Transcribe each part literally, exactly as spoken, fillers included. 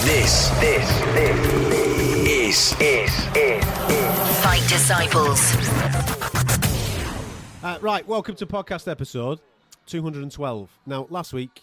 This, this, this is, is, is, is Fight Disciples. Uh, right, welcome to podcast episode two hundred twelve. Now, last week,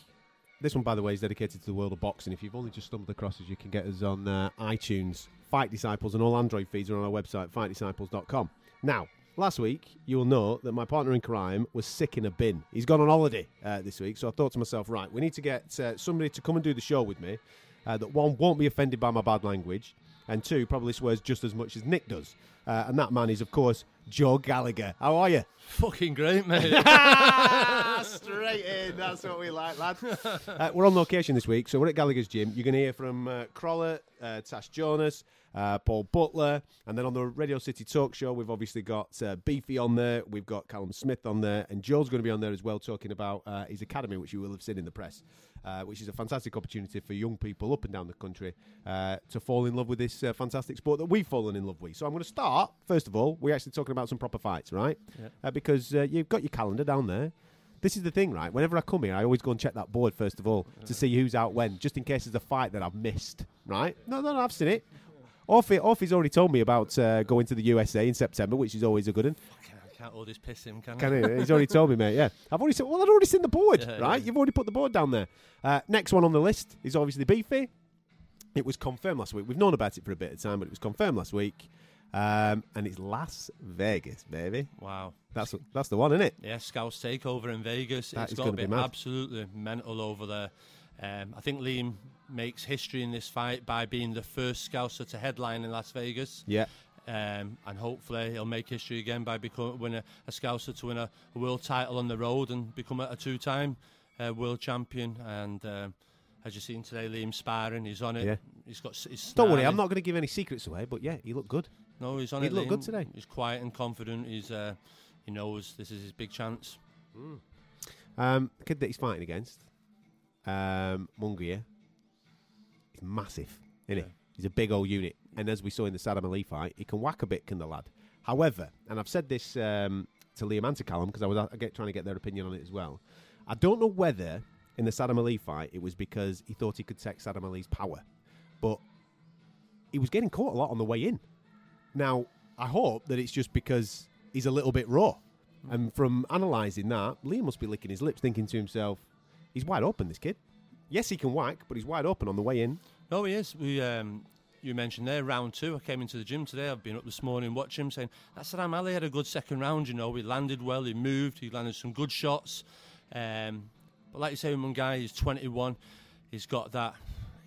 this one, by the way, is dedicated to the world of boxing. If you've only just stumbled across us, you can get us on uh, iTunes, Fight Disciples, and all Android feeds are on our website, fight disciples dot com. Now, last week, you'll know that my partner in crime was sick in a bin. He's gone on holiday uh, this week, so I thought to myself, right, we need to get uh, somebody to come and do the show with me. Uh, that one, won't be offended by my bad language, and two, probably swears just as much as Nick does. Uh, and that man is, of course, Joe Gallagher. How are you? Fucking great, mate. Straight in. That's what we like, lad. Uh, we're on location this week, so we're at Gallagher's gym. You're going to hear from uh, Crolla, uh, Tash Jonas, uh, Paul Butler, and then on the Radio City Talk Show, we've obviously got uh, Beefy on there, we've got Callum Smith on there, and Joe's going to be on there as well, talking about uh, his academy, which you will have seen in the press, uh, which is a fantastic opportunity for young people up and down the country uh, to fall in love with this uh, fantastic sport that we've fallen in love with. So I'm going to start, first of all, we're actually talking about some proper fights, right? Yeah. Uh, because uh, you've got your calendar down there. This is the thing, right? Whenever I come here, I always go and check that board, first of all, uh, to see who's out when, just in case there's a fight that I've missed, right? No, no, no, I've seen it. Orfi, Orfi's already told me about uh, going to the U S A in September, which is always a good one. I can't hold his piss him, can, can I? He? He's already told me, mate, yeah. I've already seen, well, I've already seen the board, yeah, right? Yeah. You've already put the board down there. Uh, next one on the list is obviously Beefy. It was confirmed last week. We've known about it for a bit of time, but it was confirmed last week. Um, and it's Las Vegas, baby. Wow. That's that's the one, isn't it? Yeah, Scouse Takeover in Vegas. That it's got to be, be absolutely mental over there. Um, I think Liam makes history in this fight by being the first Scouser to headline in Las Vegas. Yeah. Um, and hopefully he'll make history again by becoming win a, a Scouser to win a, a world title on the road and become a, a two-time uh, world champion. And um, as you've seen today, Liam sparring, he's on it. Yeah. He's got. He's Don't worry, I'm not going to give any secrets away, but yeah, he looked good. No, he's on He'd it. He looked good today. He's quiet and confident. He's, uh, he knows this is his big chance. Mm. Um, the kid that he's fighting against, um, Munguia, is massive, isn't yeah. he? He's a big old unit. And as we saw in the Sadam Ali fight, he can whack a bit, can the lad? However, and I've said this um, to Liam and to Callum, because I was uh, get, trying to get their opinion on it as well. I don't know whether in the Sadam Ali fight it was because he thought he could take Sadam Ali's power, but he was getting caught a lot on the way in. Now, I hope that it's just because he's a little bit raw. And from analysing that, Liam must be licking his lips, thinking to himself, he's wide open, this kid. Yes, he can whack, but he's wide open on the way in. No, he is. We, um, you mentioned there, round two. I came into the gym today. I've been up this morning watching him, saying, that's Sadam Ali had a good second round, you know. He landed well, he moved, he landed some good shots. Um, but like you say, one guy, he's twenty-one, he's got that...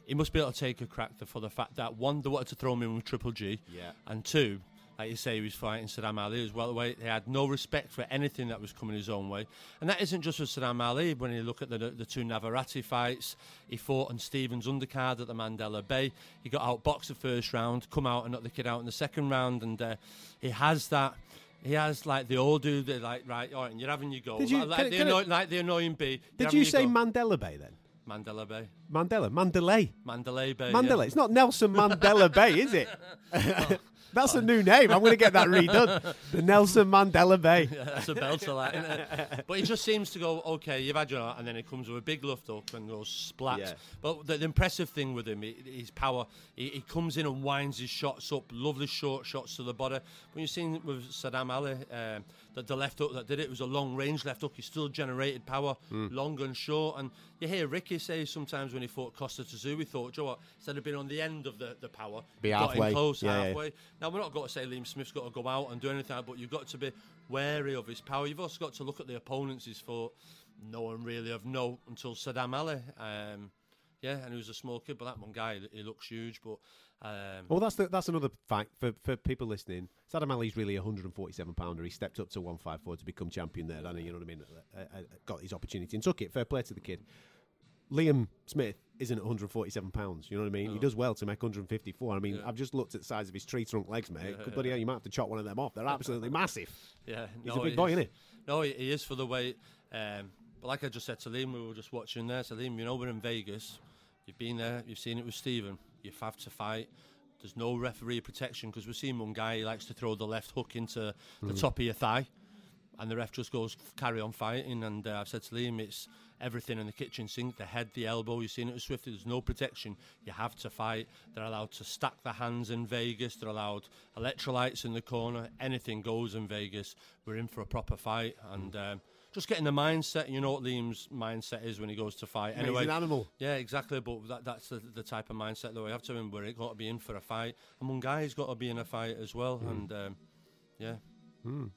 He must be able to take a crack for the fact that, one, they wanted to throw him in with Triple G. Yeah. And two, like you say, he was fighting Sadam Ali as well. They had no respect for anything that was coming his own way. And that isn't just with Sadam Ali. When you look at the the two Navarrete fights, he fought on Stevens' undercard at the Mandela Bay. He got outboxed the first round, come out and knocked the kid out in the second round. And uh, he has that... He has, like, the old dude, they're like, right, all right, and you're having your go. Did you, like, can, the can anno- it, like the annoying bee. Did you say Mandela Bay, then? Mandela Bay. Mandela. Mandalay. Mandalay Bay. Mandalay. Yeah. It's not Nelson Mandela Bay, is it? Oh, that's oh. a new name. I'm going to get that redone. The Nelson Mandela Bay. Yeah, that's a belter, like, isn't it? But he just seems to go, okay, you've had your heart, and then it comes with a big luft up and goes splat. Yeah. But the, the impressive thing with him, his power, he, he comes in and winds his shots up, lovely short shots to the body. When you've seen with Sadam Ali, um, that the left hook that did it, it was a long-range left hook. He still generated power, mm. long and short. And you hear Ricky say sometimes when he fought Costa Tazoo, we thought, Joe, instead of being on the end of the, the power, be got halfway. Him close, yeah, halfway. Yeah. Now, we're not going to say Liam Smith's got to go out and do anything, but you've got to be wary of his power. You've also got to look at the opponents he's fought. No one really of note until Sadam Ali. Um, yeah, and he was a small kid, but that one guy, he looks huge, but... Um, well, that's the, that's another fact for, for people listening. Sadam Ali's really a one forty-seven pounder. He stepped up to one fifty-four to become champion there, and you know what I mean? Uh, uh, got his opportunity and took it. Fair play to the kid. Liam Smith isn't one forty-seven pounds, you know what I mean? No. He does well to make one fifty-four. I mean, yeah. I've just looked at the size of his tree trunk legs, mate. Yeah, bloody yeah. hell, you might have to chop one of them off. They're absolutely massive. Yeah, he's no, a big he boy, is. Isn't he? No, he is for the weight. Um, but like I just said to Liam, we were just watching there. So Liam, you know, we're in Vegas. You've been there. You've seen it with Stephen. You have to fight. There's no referee protection because we've seen one guy, he likes to throw the left hook into mm-hmm. the top of your thigh, and the ref just goes, carry on fighting. And uh, I've said to Liam, it's everything in the kitchen sink, the head, the elbow. You've seen it with Swift, there's no protection. You have to fight. They're allowed to stack the hands in Vegas. They're allowed electrolytes in the corner. Anything goes in Vegas. We're in for a proper fight. And um, just getting the mindset, you know what Liam's mindset is when he goes to fight. Anyway, he's an animal. Yeah, exactly. But that, that's the, the type of mindset that we have to remember. It's got to be in for a fight. And Mungai's got to be in a fight as well. Mm. And um, yeah. Mm.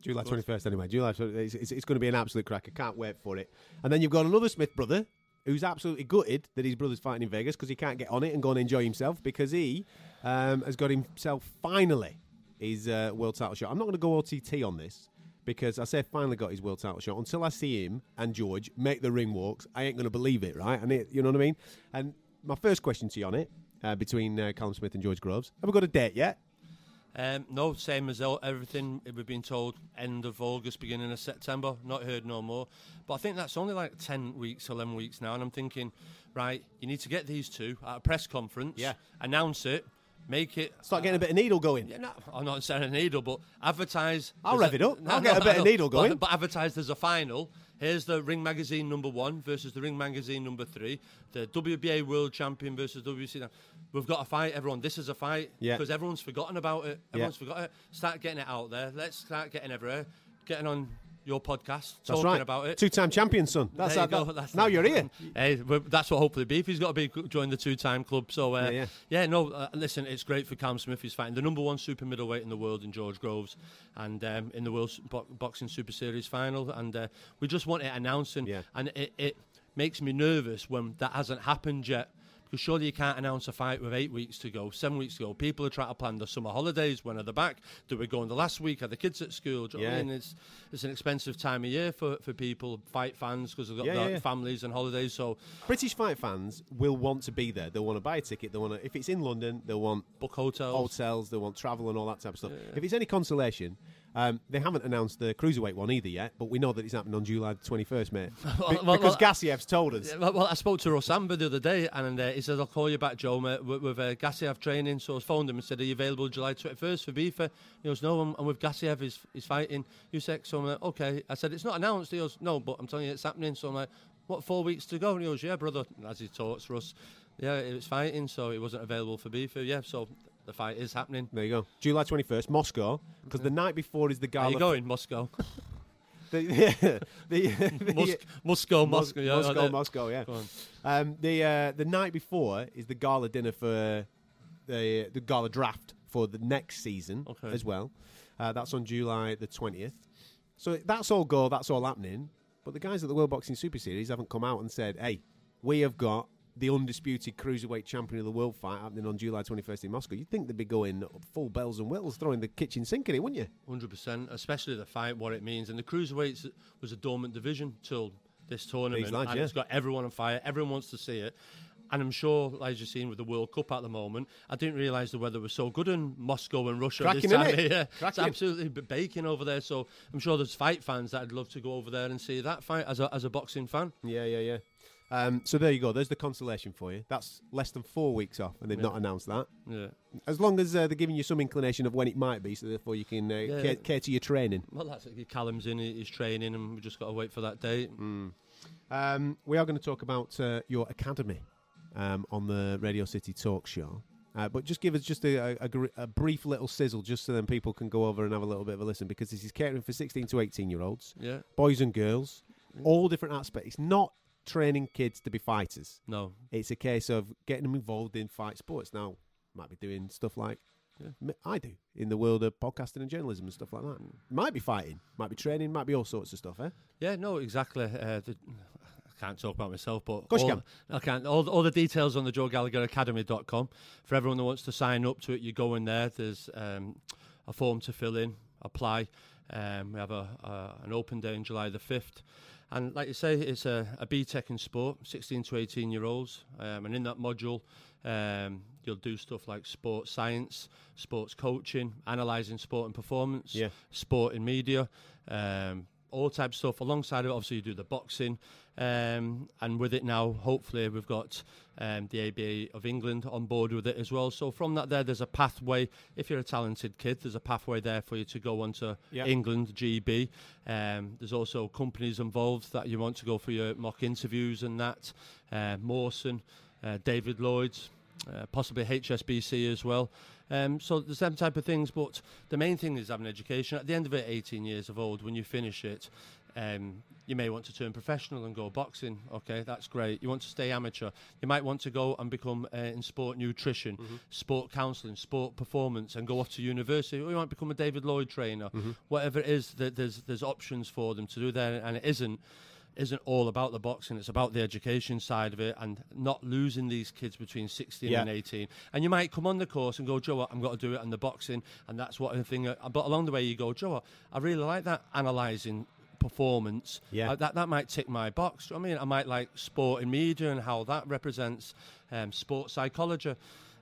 July twenty-first anyway. July twenty-first. It's, it's, it's going to be an absolute cracker. Can't wait for it. And then you've got another Smith brother who's absolutely gutted that his brother's fighting in Vegas because he can't get on it and go and enjoy himself because he um, has got himself finally his uh, world title shot. I'm not going to go O T T on this because I say finally got his world title shot. Until I see him and George make the ring walks, I ain't going to believe it, right? And it, you know what I mean? And my first question to you on it, uh, between uh, Callum Smith and George Groves, have we got a date yet? Um, no, same as everything. We've been told end of August, beginning of September. Not heard no more. But I think that's only like ten weeks, eleven weeks now. And I'm thinking, right, you need to get these two at a press conference. Yeah. Announce it. Make it... Start getting uh, a bit of needle going. Yeah, no, I'm not saying a needle, but advertise... I'll rev it up. No, I'll get no, a bit no, of needle going. But, but advertise there's a final. Here's the Ring Magazine number one versus the Ring Magazine number three. The W B A World Champion versus W B C. We've got a fight, everyone. This is a fight. Because yeah. everyone's forgotten about it. Everyone's yeah. forgotten it. Start getting it out there. Let's start getting everywhere. Getting on... your podcast, that's talking right. about it. Two-time champion, son. That's, you that, that's now that. You're here. Hey, that's what hopefully Beefy's got to be, join the two-time club. So, uh, yeah, yeah. yeah, no, uh, listen, it's great for Callum Smith. He's fighting the number one super middleweight in the world in George Groves and um, in the World Bo- Boxing Super Series final. And uh, we just want it announcing. Yeah. And it, it makes me nervous when that hasn't happened yet. Because surely you can't announce a fight with eight weeks to go, seven weeks to go. People are trying to plan the summer holidays. When are they back? Do we go on the last week? Are the kids at school? Do you yeah. know what I mean? It's, it's an expensive time of year for, for people, fight fans, because they've got yeah, their yeah. families and holidays. So British fight fans will want to be there. They'll want to buy a ticket. They want to, if it's in London, they'll want book hotels. hotels. They'll want travel and all that type of stuff. Yeah. If it's any consolation... Um, they haven't announced the cruiserweight one either yet, but we know that it's happening on July twenty-first, mate. Be- well, well, because well, Gassiev's told us. Well, well, I spoke to Rosamba the other day, and uh, he said, I'll call you back, Joe, mate, with, with uh, Gassiev training. So I phoned him and said, are you available July twenty-first for Beefer? He goes, no, I'm, I'm with Gassiev, he's, he's fighting U S A C. So I'm like, okay. I said, it's not announced. He goes, no, but I'm telling you it's happening. So I'm like, what, four weeks to go? And he goes, yeah, brother, as he talks, Russ. Yeah, it was fighting, so it wasn't available for Beefer. Yeah, so... the fight is happening. There you go. July twenty-first, Moscow. Because the night before is the gala. Are you going, Moscow? the, yeah, the, the, Musk, the, Moscow, Mos- Moscow, yeah, Moscow, yeah. Moscow, yeah. Um, the uh, the night before is the gala dinner for the the gala draft for the next season okay. as well. Uh, that's on July the twentieth. So that's all go. That's all happening. But the guys at the World Boxing Super Series haven't come out and said, "Hey, we have got." The undisputed cruiserweight champion of the world fight happening on July twenty-first in Moscow. You'd think they'd be going full bells and whistles, throwing the kitchen sink at it, wouldn't you? one hundred percent, especially the fight, what it means. And the cruiserweights was a dormant division till this tournament. Large, and yeah. It's got everyone on fire. Everyone wants to see it. And I'm sure, as you've seen with the World Cup at the moment, I didn't realise the weather was so good in Moscow and Russia Cracking, this time of year. It's absolutely baking over there. So I'm sure there's fight fans that would love to go over there and see that fight as a, as a boxing fan. Yeah, yeah, yeah. Um, so there you go. There's the consolation for you. That's less than four weeks off, and they've yeah. not announced that. Yeah. As long as uh, they're giving you some inclination of when it might be, so therefore you can uh, yeah. care, care to your training. Well, that's it. Callum's in his training, and we've just got to wait for that date. Mm. Um, we are going to talk about uh, your academy um, on the Radio City Talk Show. Uh, but just give us just a, a, a brief little sizzle just so then people can go over and have a little bit of a listen, because this is catering for sixteen to eighteen-year-olds, yeah. boys and girls, yeah. all different aspects. It's not... training kids to be fighters. No. It's a case of getting them involved in fight sports. Now, might be doing stuff like yeah. I do in the world of podcasting and journalism and stuff like that. Might be fighting, might be training, might be all sorts of stuff, eh? Yeah, no, exactly. Uh, the, I can't talk about myself, but... Of course all, you can. I can't. All, all the details on the Joe Gallagher Academy dot com. For everyone that wants to sign up to it, you go in there. There's um, a form to fill in, apply. Um, we have a, a an open day on July the fifth. And like you say, it's a, a B Tech in sport, sixteen to eighteen year olds. Um, and in that module, um, you'll do stuff like sports science, sports coaching, analysing sport and performance, yeah. sport and media, um, all type stuff. Alongside it, obviously, you do the boxing. Um, and with it now, hopefully, we've got um, the A B A of England on board with it as well. So from that there, there's a pathway. If you're a talented kid, there's a pathway there for you to go on to yep. England, G B. Um, there's also companies involved that you want to go for your mock interviews and that. Uh, Mawson, uh, David Lloyd, uh, possibly H S B C as well. Um, so there's them type of things. But the main thing is having education. At the end of it, eighteen years of old, when you finish it, Um, you may want to turn professional and go boxing. Okay, that's great. You want to stay amateur. You might want to go and become uh, in sport nutrition, mm-hmm. sport counselling, sport performance, and go off to university. Or you might become a David Lloyd trainer. Mm-hmm. Whatever it is, that there's there's options for them to do there, and it isn't isn't all about the boxing. It's about the education side of it and not losing these kids between sixteen yeah. and eighteen. And you might come on the course and go, Joe, what? I'm going to do it and the boxing, and that's what the thing. But along the way, you go, Joe, what? I really like that analysing. Performance, yeah, uh, that that might tick my box. I mean, I might like sport and media and how that represents um, sports psychology,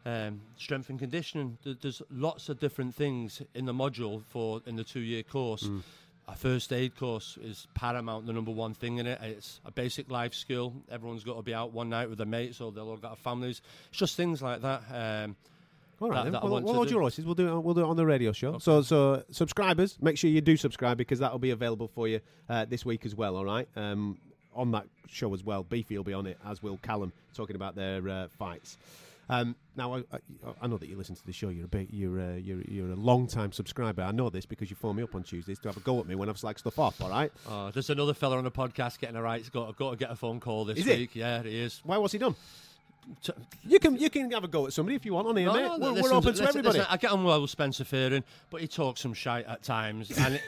um, strength and conditioning. There's lots of different things in the module for in the two-year course. Mm. A first aid course is paramount, the number one thing in it. It's a basic life skill. Everyone's got to be out one night with their mates, or they'll all got families. It's just things like that. Um, All right, that, that well, what do is we'll do it on, we'll do it on the radio show. Okay. So, so subscribers, make sure you do subscribe because that'll be available for you uh, this week as well. All right, um, on that show as well, Beefy will be on it, as will Callum, talking about their uh, fights. Um, now, I, I, I know that you listen to the show. You're a big, you're a, you're you're a long time subscriber. I know this because you phone me up on Tuesdays to have a go at me when I've slagged stuff off. All right. Uh, there's another fella on a podcast getting a right. He's got, got to get a phone call this is week. It? Yeah, he is. Why? What's he done? You can you can have a go at somebody if you want on here, no, mate. No, we're, listen, we're open to listen, everybody. Listen, I get on well with Spencer Fearon, but he talks some shite at times. And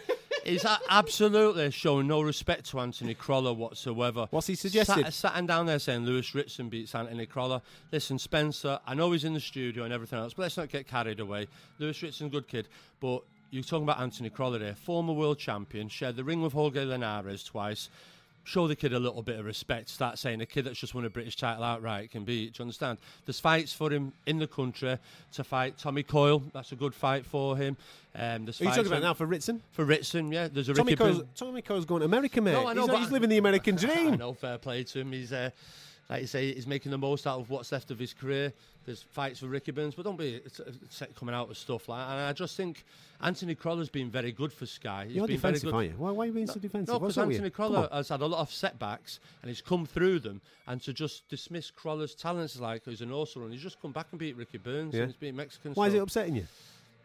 he's absolutely showing no respect to Anthony Crolla whatsoever. What's he suggested? Sat, sat down there saying Lewis Ritson beats Anthony Crolla. Listen, Spencer, I know he's in the studio and everything else, but let's not get carried away. Lewis Ritson's a good kid, but you're talking about Anthony Crolla here, former world champion, shared the ring with Jorge Linares twice. Show the kid a little bit of respect. Start saying a kid that's just won a British title outright can beat. Do you understand? There's fights for him in the country to fight Tommy Coyle. That's a good fight for him. Um, Are you talking about now for Ritson? For Ritson, yeah. There's a Tommy Ricky Coyle's, Tommy Coyle's going to America, mate. No, I know, he's, he's living the American dream. I know, fair play to him. He's, uh, like you say, he's making the most out of what's left of his career. There's fights for Ricky Burns, but don't be coming out with stuff like that. And I just think Anthony Crolla's been very good for Sky. He's You're been defensive, very good. Aren't you? Why, why are you being no, so defensive? No, because Anthony Crolla has had a lot of setbacks, and he's come through them, and to just dismiss Crolla's talents is like he's an awesome runner. He's just come back and beat Ricky Burns, yeah. and he's beat Mexican. Why so. Is it upsetting you?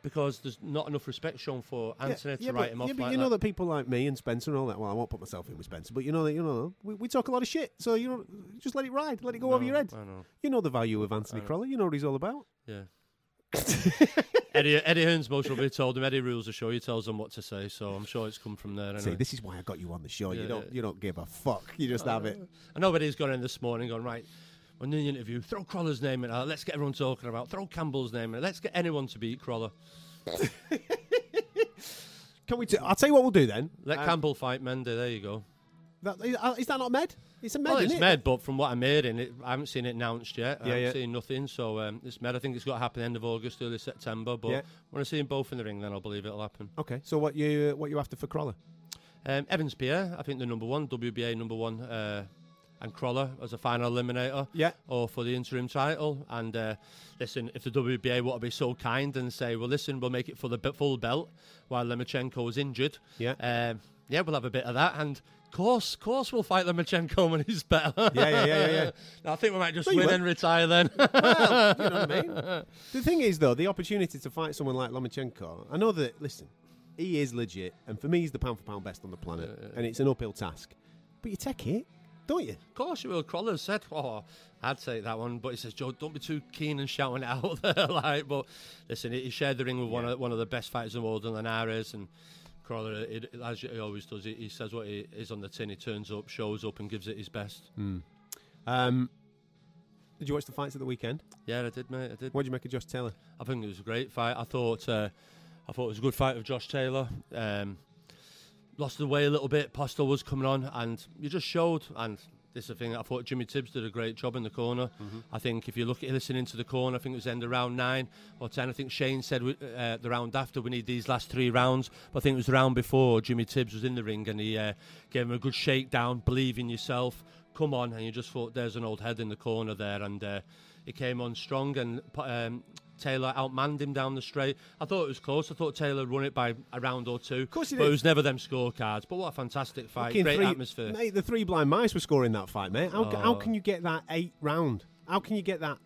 Because there's not enough respect shown for Anthony yeah, to yeah, write but, him off yeah, but like you know that. that people like me and Spencer and all that. Well, I won't put myself in with Spencer, but you know that you know we, we talk a lot of shit. So you know, just let it ride, let it go no, over your head. I know. You know the value of Anthony Crolla. You know what he's all about. Yeah. Eddie Eddie Hearns most probably told him. Eddie rules the show. He tells them what to say. So I'm sure it's come from there. Anyway. See, this is why I got you on the show. Yeah, you don't yeah. you don't give a fuck. You just I have know. it. I know, but he's gone in this morning, gone right. On the interview, throw Crolla's name in it. Let's get everyone talking about. Throw Campbell's name in it. Let's get anyone to beat Crolla. Can we? T- I'll tell you what we'll do then. Let um, Campbell fight Mendy. There you go. That, is that not Med? It's a Med. Well, it's it? Med, but from what I'm hearing, it, I haven't seen it announced yet. Yeah, I haven't yeah. seen nothing. So um, it's Med. I think it's got to happen end of August, early September. But yeah. when I see them both in the ring, then I'll believe it'll happen. Okay. So what you uh, what you after for Crolla? Um, Evans Pierre, I think the number one W B A number one. Uh, And Crolla as a final eliminator, yeah, or for the interim title. And uh, listen, if the W B A want to be so kind and say, well, listen, we'll make it for the b- full belt while Lomachenko is injured, yeah, um, yeah, we'll have a bit of that. And course, course, we'll fight Lomachenko when he's better. Yeah, yeah, yeah, yeah. yeah. No, I think we might just well, win and retire then. Well, you know what I mean. The thing is, though, the opportunity to fight someone like Lomachenko. I know that. Listen, he is legit, and for me, he's the pound for pound best on the planet, yeah, yeah. and it's an uphill task. But you take it. Don't you? Of course you will. Crolla said, oh, I'd take that one. But he says, Joe, don't be too keen and shouting out there. like, But listen, he shared the ring with yeah. one, of, one of the best fighters in the world, and Linares. And Crolla, it, as he always does, he, he says what he is on the tin. He turns up, shows up, and gives it his best. Mm. Um, did you watch the fights at the weekend? Yeah, I did, mate. I did. What did you make of Josh Taylor? I think it was a great fight. I thought, uh, I thought it was a good fight of Josh Taylor. Um, Lost the way a little bit. Postol was coming on, and you just showed. And This is the thing. I thought Jimmy Tibbs did a great job in the corner. Mm-hmm. I think if you look at listening to the corner, I think it was end of round nine or ten. I think Shane said we, uh, the round after we need these last three rounds. But I think it was the round before Jimmy Tibbs was in the ring and he uh, gave him a good shakedown. Believe in yourself. Come on. And you just thought there's an old head in the corner there. And uh, he came on strong and um, Taylor outmanned him down the straight. I thought it was close. I thought Taylor won it by a round or two. Of course he did. But it was never them scorecards. But what a fantastic fight. Looking Great three, atmosphere. Mate, the three blind mice were scoring that fight, mate. How, oh. how can you get that eight round? How can you get that?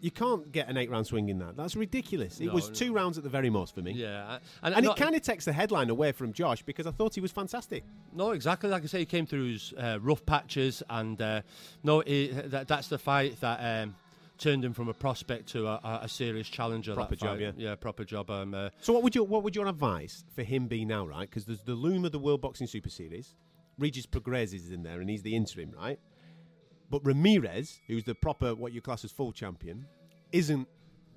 You can't get an eight round swing in that. That's ridiculous. It no, was two no. rounds at the very most for me. Yeah. And, and not, it kind of takes the headline away from Josh because I thought he was fantastic. No, exactly. Like I say, he came through his uh, rough patches and uh, no, he, that, that's the fight that... Um, turned him from a prospect to a, a serious challenger. Proper job, yeah. Yeah, proper job. Um, uh, so what would your what would your advice for him be now, right? Because there's the loom of the World Boxing Super Series. Regis Prograis is in there, and he's the interim, right? But Ramirez, who's the proper, what you class as full champion, isn't,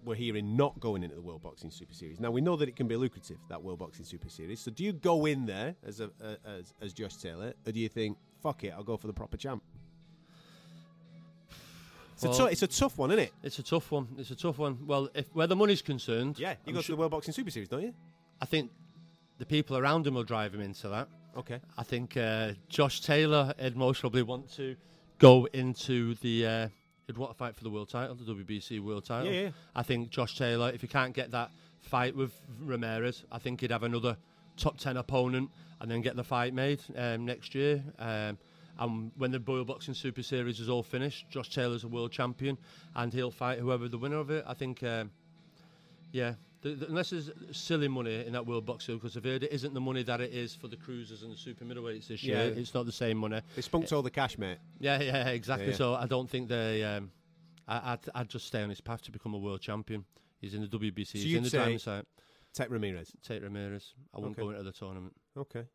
we're hearing, not going into the World Boxing Super Series. Now, we know that it can be lucrative, that World Boxing Super Series. So do you go in there as, a, uh, as, as Josh Taylor, or do you think, fuck it, I'll go for the proper champ? It's, well, a t- it's a tough one, isn't it? It's a tough one. It's a tough one. Well, if where the money's concerned... Yeah, you I'm go to sure, the World Boxing Super Series, don't you? I think the people around him will drive him into that. Okay. I think uh, Josh Taylor, he'd most probably want to go into the... Uh, he'd want to fight for the world title, the W B C world title. Yeah, yeah. I think Josh Taylor, if he can't get that fight with Ramirez, I think he'd have another top ten opponent and then get the fight made um, next year. Um And when the World Boxing Super Series is all finished, Josh Taylor's a world champion, and he'll fight whoever the winner of it. I think, um, yeah, the, the, unless there's silly money in that World Boxing, because I've heard it isn't the money that it is for the cruisers and the super middleweights this yeah. year. It's not the same money. They spunked it, all the cash, mate. Yeah, yeah, exactly. Yeah, yeah. So I don't think they. Um, I, I'd, I'd just stay on his path to become a world champion. He's in the W B C. So he's in the diamond side. Take Ramirez. Take Ramirez. I won't okay. go into the tournament. Okay.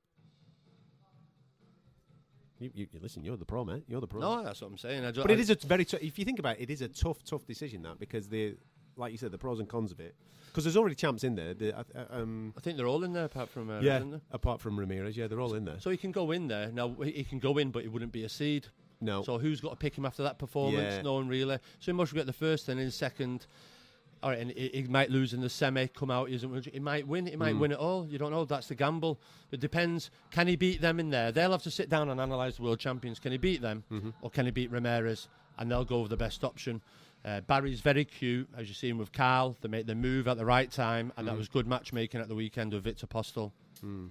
You, you, you listen, you're the pro, man. You're the pro. No, that's what I'm saying. I but it I is a very t- if you think about it, it is a tough, tough decision that because the, like you said, the pros and cons of it. Because there's already champs in there. The, uh, um, I think they're all in there apart from uh, yeah, isn't there? apart from Ramirez. Yeah, they're all in there. So he can go in there now. He can go in, but he wouldn't be a seed. No. So who's got to pick him after that performance? Yeah. No one really. So he must get the first, then in second. All right, and he, he might lose in the semi, come out, he, isn't, he might win, he might mm. win it all. You don't know, that's the gamble. It depends, can he beat them in there? They'll have to sit down and analyse the world champions. Can he beat them mm-hmm. or can he beat Ramirez? And they'll go with the best option. Uh, Barry's very cute, as you've seen with Carl. They make the move at the right time, and mm. that was good matchmaking at the weekend with Victor Postol. Mm.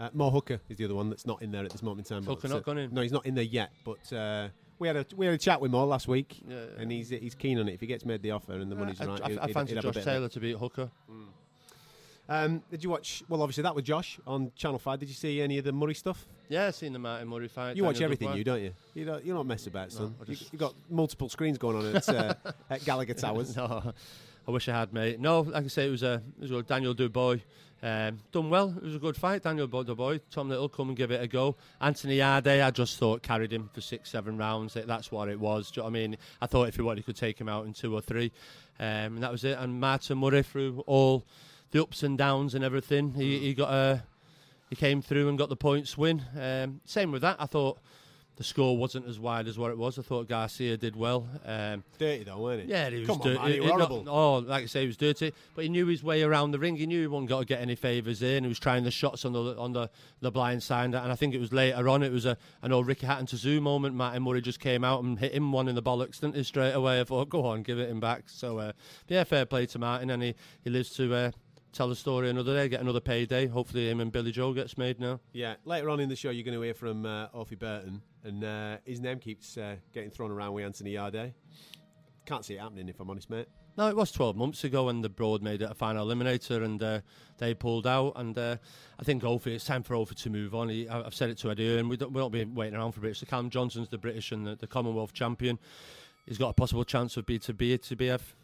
Uh, Mo Hooker is the other one that's not in there at this moment in time. Hooker not gone in? No, he's not in there yet, but... Uh, We had a we had a chat with Mo last week, yeah, yeah. and he's he's keen on it. If he gets made the offer and the money's I, right, I, I, I fancy Josh Taylor to beat Hooker. Mm. Um, did you watch? Well, obviously that was Josh on Channel Five. Did you see any of the Murray stuff? Yeah, I seen the Martin Murray fight. You Daniel watch everything, Dubois. you don't you? You don't you don't mess about, son. No, you, you got multiple screens going on at, uh, at Gallagher Towers. No, I wish I had, mate. No, like I say, it was a it was a Daniel Dubois. Um, done well. It was a good fight. Daniel Dubois, Tom Little, come and give it a go. Anthony Yarday, I just thought carried him for six, seven rounds. That's what it was. Do you know what I mean? I thought if he wanted, he could take him out in two or three, um, and that was it. And Martin Murray, through all the ups and downs and everything, he, he got a, he came through and got the points win. Um, same with that. I thought the score wasn't as wide as what it was. I thought Garcia did well. Um, dirty though, weren't it? Yeah, it was Come dirty. On, man, it, it was horrible. Not, oh, like I say, it was dirty. But he knew his way around the ring. He knew he wasn't got to get any favours in. He was trying the shots on the on the, the blind side. And I think it was later on. It was a an old Ricky Hatton to Zoo moment. Martin Murray just came out and hit him one in the bollocks, didn't he? Straight away, I thought, go on, give it him back. So uh, yeah, fair play to Martin, and he he lives to. Uh, Tell the story another day, get another payday. Hopefully him and Billy Joe gets made now. Yeah, later on in the show you're going to hear from uh, Orphy Burton, and uh, his name keeps uh, getting thrown around with Anthony Yarday. Can't see it happening, if I'm honest, mate. No, it was twelve months ago when the Broad made it a final eliminator and uh, they pulled out. And uh, I think Orphy, it's time for Orphy to move on. He, I've said it to Eddie, and we don't, we don't be waiting around for British. So Callum Johnson's the British and the, the Commonwealth champion. He's got a possible chance of B to B to B F.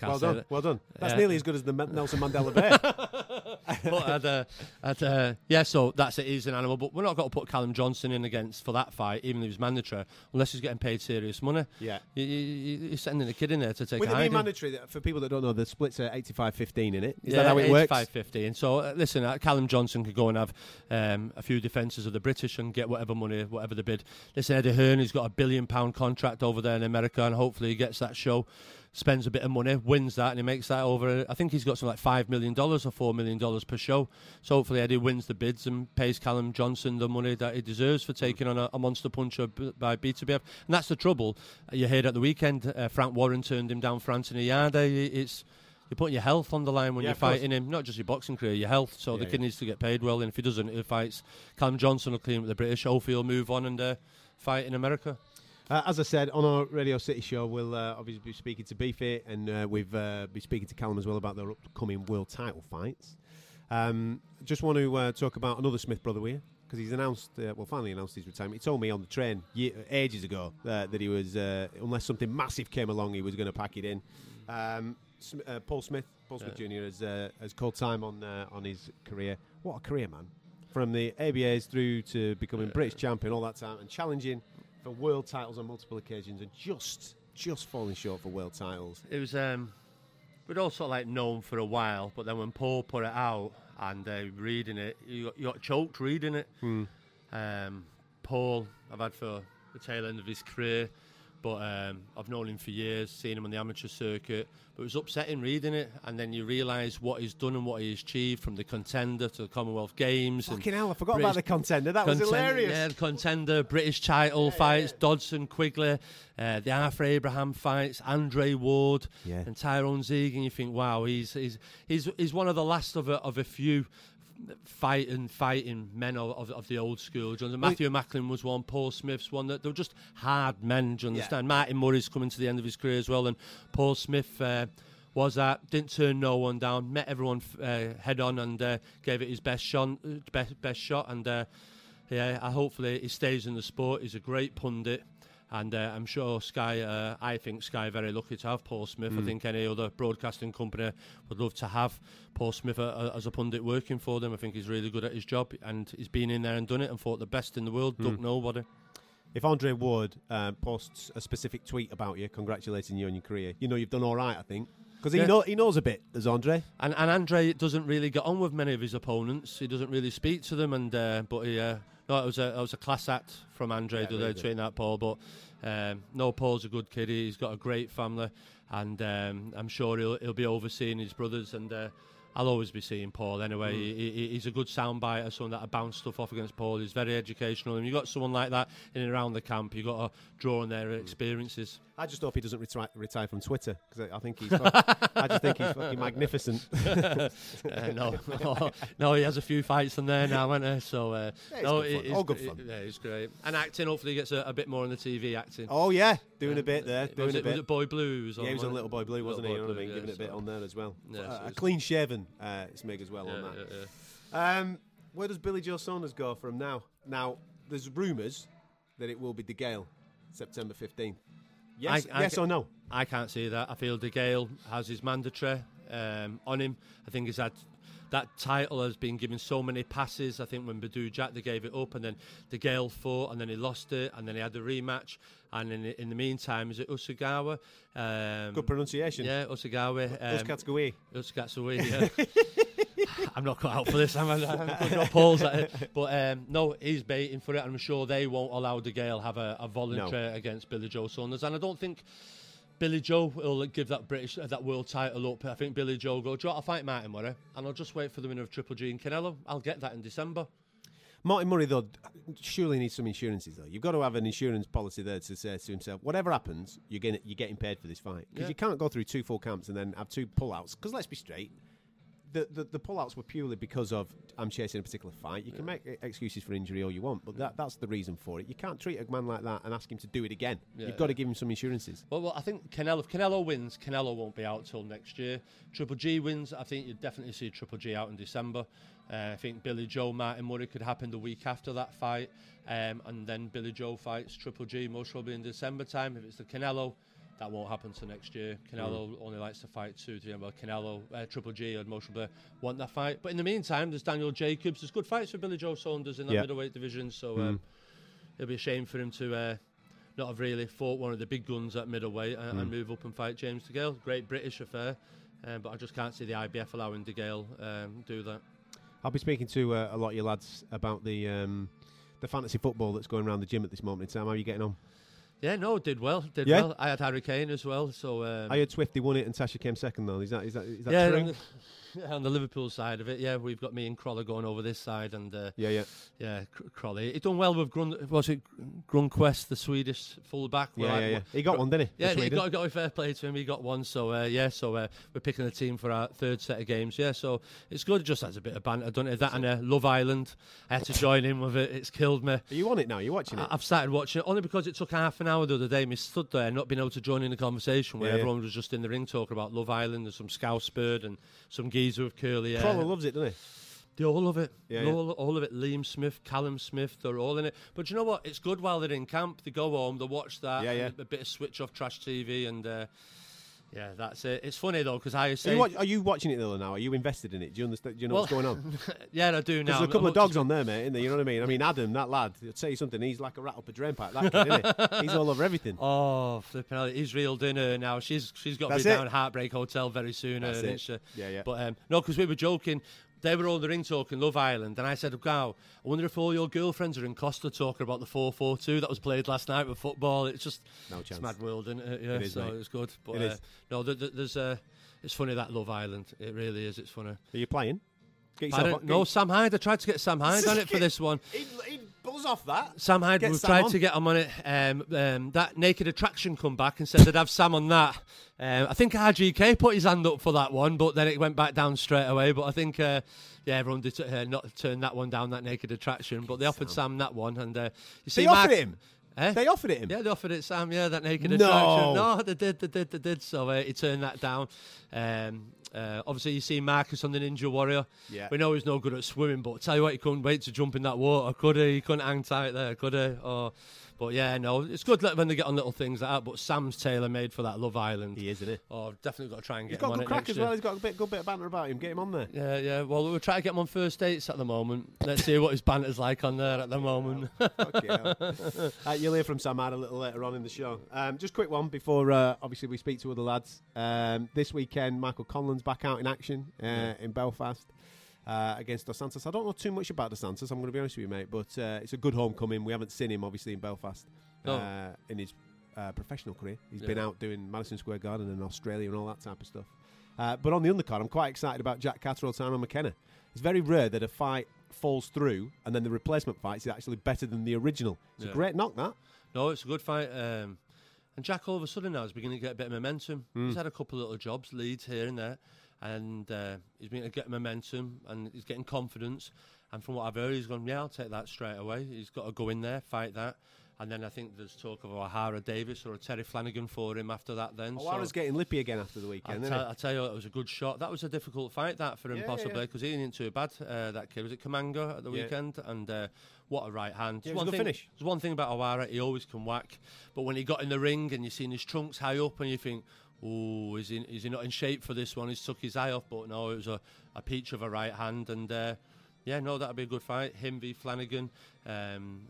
Well done, that. well done. That's uh, nearly as good as the Ma- Nelson Mandela Bay. But I'd, uh, I'd, uh, yeah, so that's it. He's an animal. But we're not going to put Callum Johnson in against for that fight, even though he's mandatory, unless he's getting paid serious money. Yeah. You, you, you're sending a kid in there to take a hiding. With it being mandatory, for people that don't know, the splits are eighty-five fifteen in it. Is yeah, that how it works? eighty-five fifteen. So, uh, listen, uh, Callum Johnson could go and have um, a few defences of the British and get whatever money, whatever the bid. Listen, Eddie Hearn, he's got a billion pound contract over there in America, and hopefully he gets that show, spends a bit of money, wins that, and he makes that over, I think he's got something like five million dollars or four million dollars per show. So hopefully Eddie wins the bids and pays Callum Johnson the money that he deserves for taking on a, a monster puncher b- by B two B F. And that's the trouble. You heard at the weekend, uh, Frank Warren turned him down for Anthony Yarder. It's... You're putting your health on the line when yeah, you're fighting him, not just your boxing career, your health. So yeah, the kid yeah. needs to get paid well, and if he doesn't, he fights. Callum Johnson will clean with the British. Hopefully he'll move on and uh, fight in America. Uh, as I said, on our Radio City show, we'll uh, obviously be speaking to Beefy, and uh, we've uh, been speaking to Callum as well about their upcoming world title fights. Um, just want to uh, talk about another Smith brother with you, because he's announced, uh, well, finally announced his retirement. He told me on the train year, ages ago uh, that he was, uh, unless something massive came along, he was going to pack it in. Um, Uh, Paul Smith, Paul Smith yeah. Junior has uh, has called time on uh, on his career. What a career, man! From the A B As through to becoming yeah. British champion, all that time, and challenging for world titles on multiple occasions, and just just falling short for world titles. It was um, we'd all sort of like known for a while, but then when Paul put it out and uh, reading it, you got, you got choked reading it. Mm. Um, Paul, I've had for the tail end of his career. But um, I've known him for years, seen him on the amateur circuit. But it was upsetting reading it, and then you realise what he's done and what he's achieved, from the contender to the Commonwealth Games. Fucking hell, I forgot British about the contender. That contender, was hilarious. Yeah, the contender, British title yeah, fights, yeah, yeah. Dodson, Quigley, uh, the Arthur Abraham fights, Andre Ward, yeah. and Tyrone Zeig. And you think, wow, he's he's he's he's one of the last of a, of a few. Fighting, fighting men of, of the old school. Do you understand? Matthew Macklin was one. Paul Smith's one. That they were just hard men. Do you understand? Yeah. Martin Murray's coming to the end of his career as well, and Paul Smith uh, was that. Didn't turn no one down. Met everyone uh, head on, and uh, gave it his best shot. Best, best shot. And uh, yeah, I hopefully he stays in the sport. He's a great pundit. And uh, I'm sure Sky, uh, I think Sky very lucky to have Paul Smith. Mm. I think any other broadcasting company would love to have Paul Smith uh, as a pundit working for them. I think he's really good at his job, and he's been in there and done it and fought the best in the world, mm. duck nobody. If Andre Ward uh, posts a specific tweet about you, congratulating you on your career, you know you've done all right, I think. Because he, yeah. know, he knows a bit, does Andre? And, and Andre doesn't really get on with many of his opponents. He doesn't really speak to them, and uh, but he... Uh, No, it was a it was a class act from Andre yeah, really tweeting that, Paul. But um, no, Paul's a good kid. He's got a great family, and um, I'm sure he'll he'll be overseeing his brothers. And uh, I'll always be seeing Paul anyway. Mm. He, he, he's a good soundbiter, someone that I bounce stuff off against. Paul, he's very educational, and you got someone like that in and around the camp. You got to draw on their mm. experiences. I just hope he doesn't retri- retire from Twitter, because I, I think he's. Fuck, I just think he's fucking magnificent. uh, no, no, no, he has a few fights in there now, hasn't he? So, uh, yeah, no, it's all good fun. It, yeah, it's great. And acting, hopefully, he gets a, a bit more on the T V acting. Oh yeah, doing yeah. a bit there. Doing was it, a bit. Was it Boy Blue? Was on, yeah, he was on Little Boy Blue, wasn't Little he? Boy you know Blue, what I mean, yeah, giving so. a bit on there as well. Yeah, uh, so a clean shaven, uh, it's Meg as well yeah, on that. Yeah, yeah. Um, where does Billy Joe Saunders go from now? Now, there's rumours that it will be De Gale, September fifteenth. Yes, I, I yes or no? I can't see that. I feel De Gale has his mandatory um, on him. I think he's had that title has been given so many passes. I think when Badu Jack, they gave it up, and then De Gale fought, and then he lost it, and then he had the rematch. And in the, in the meantime, is it Usagawa? Um, Good pronunciation. Yeah, Usagawa. Um, Uskatsuwi. Uskatsuwi, yeah. I'm not cut out for this. I'm, I'm, I'm not Paul's at it. But um, no, he's baiting for it, and I'm sure they won't allow De Gale have a, a voluntary no. against Billy Joe Saunders. And I don't think Billy Joe will give that British uh, that world title up. I think Billy Joe will go, do you know what, I'll fight Martin Murray, and I'll just wait for the winner of Triple G and Canelo. I'll get that in December. Martin Murray, though, surely needs some insurances, though. You've got to have an insurance policy there to say to himself, whatever happens, you're getting, you're getting paid for this fight. Because yeah. you can't go through two full camps and then have two pull-outs. Because let's be straight. The, the the pullouts were purely because of I'm chasing a particular fight. You yeah. can make excuses for injury all you want, but that, that's the reason for it. You can't treat a man like that and ask him to do it again. Yeah, You've got yeah. to give him some insurances. Well, well, I think Canelo, if Canelo wins, Canelo won't be out till next year. Triple G wins, I think you'd definitely see Triple G out in December. Uh, I think Billy Joe, Martin Murray could happen the week after that fight, um, and then Billy Joe fights Triple G most probably in December time. If it's the Canelo, that won't happen till next year. Canelo mm. only likes to fight two, three. Well, Canelo, uh, Triple G, and most probably want that fight. But in the meantime, there's Daniel Jacobs. There's good fights for Billy Joe Saunders in that yep. middleweight division. So um, mm. it'll be a shame for him to uh, not have really fought one of the big guns at middleweight and, mm. and move up and fight James De Gale. Great British affair. Um, but I just can't see the I B F allowing De Gale um, do that. I'll be speaking to uh, a lot of your lads about the um, the fantasy football that's going around the gym at this moment in time. How are you getting on? Yeah, no, did well, did yeah. well. I had Harry Kane as well. So um, I heard Swiftie won it and Sasha came second though. Is that is that is that yeah, true? On the, yeah, on the Liverpool side of it, yeah, we've got me and Crolla going over this side, and uh, yeah, yeah, yeah, Crolla. He done well with Grun. Was it Grunquist, the Swedish fullback? Yeah, like, yeah, yeah. He got one, didn't he? Yeah, he got got a fair play to him. He got one. So uh, yeah, so uh, we're picking a team for our third set of games. Yeah, so it's good. It just has a bit of banter, done it. That and uh, Love Island. I had to join in with it. It's killed me. Are you on it now? You're watching it. I, I've started watching it only because it took half an hour the other day, me stood there not being able to join in the conversation where yeah, everyone yeah. was just in the ring talking about Love Island and some Scouse bird and some geezer with curly hair. Crolla loves it, doesn't he? They all love it. Yeah, all, yeah. all of it. Liam Smith, Callum Smith, they're all in it. But you know what? It's good while they're in camp. They go home, they watch that, yeah, yeah. a bit of switch off trash T V, and uh, yeah, that's it. It's funny though because I say, are you, watch, are you watching it though now? Are you invested in it? Do you understand? Do you know well, what's going on? Yeah, I do now. There's a couple I'm, of dogs on there, mate. Isn't there? You know what I mean? I mean, Adam, that lad, I'd say something. He's like a rat up a drain pipe. That kid, isn't he? He's all over everything. Oh, flipping hell! He's reeled in her now. She's she's got to be down Heartbreak Hotel very soon. That's her, it. She? Yeah, yeah. But um, no, because we were joking. They were all in the ring talking Love Island, and I said, "Wow, I wonder if all your girlfriends are in Costa talking about the four four two that was played last night with football." It's just no chance. It's mad world, isn't it? Yeah, it is, so mate. It's good. But it uh, is. No, th- th- there's uh, it's funny that Love Island. It really is. It's funny. Are you playing? Get yourself on, no, you? Sam Hyde. I tried to get Sam Hyde on it for this one. He'd, he'd buzz off that. Sam Hyde. Get we've Sam tried on. to get him on it. Um, um, that Naked Attraction come back and said they'd have Sam on that. Um, I think R G K put his hand up for that one, but then it went back down straight away. But I think, uh, yeah, everyone did t- uh, not turn that one down, that Naked Attraction. But they offered Sam, Sam that one, and uh, you see, they offered Mark- him. Eh? They offered it him. Yeah, they offered it Sam. Yeah, that Naked no. Attraction. No, they did, they did, they did. So uh, he turned that down. Um, uh, obviously, you see Marcus on the Ninja Warrior. Yeah. We know he's no good at swimming, but tell you what, he couldn't wait to jump in that water, could he? He couldn't hang tight there, could he? Or, but yeah, no, it's good when they get on little things like that. But Sam's tailor-made for that Love Island. He is, isn't he? Oh, I've definitely got to try and get him on it. He's got good crack as well. He's got a bit, good bit of banter about him. Get him on there. Yeah, yeah. Well, we're trying to get him on first dates at the moment. Let's see what his banter's like on there at the moment. Okay. uh, you'll hear from Sam Hyde a little later on in the show. Um, just quick one before, uh, obviously, we speak to other lads. Um, this weekend, Michael Conlon's back out in action uh, yeah. in Belfast. Uh, against Dos Santos. I don't know too much about Dos Santos, I'm going to be honest with you, mate, but uh, it's a good homecoming. We haven't seen him, obviously, in Belfast no. uh, in his uh, professional career. He's yeah. been out doing Madison Square Garden and Australia and all that type of stuff. Uh, but on the undercard, I'm quite excited about Jack Catterall, Tyrone McKenna. It's very rare that a fight falls through and then the replacement fight is actually better than the original. It's yeah. a great knock, that. No, it's a good fight. Um, and Jack, all of a sudden now, is beginning to get a bit of momentum. Mm. He's had a couple of little jobs, leads here and there. And uh, he's been getting momentum and he's getting confidence. And from what I've heard, he's gone, yeah, I'll take that straight away. He's got to go in there, fight that. And then I think there's talk of a O'Hara Davis or a Terry Flanagan for him after that then. O'Hara's so getting lippy again after the weekend, I'll isn't t- I tell you what, it was a good shot. That was a difficult fight, that, for him, yeah, possibly, because yeah. he didn't too bad, uh, that kid. Was it Kamanga at the yeah. weekend? And uh, what a right hand. Yeah, it was one a good thing, finish. There's one thing about O'Hara, he always can whack. But when he got in the ring and you're seeing his trunks high up and you think, oh, is he, is he not in shape for this one? He's took his eye off, but no, it was a, a peach of a right hand. And, uh, yeah, no, that'll be a good fight. Him v Flanagan. Um,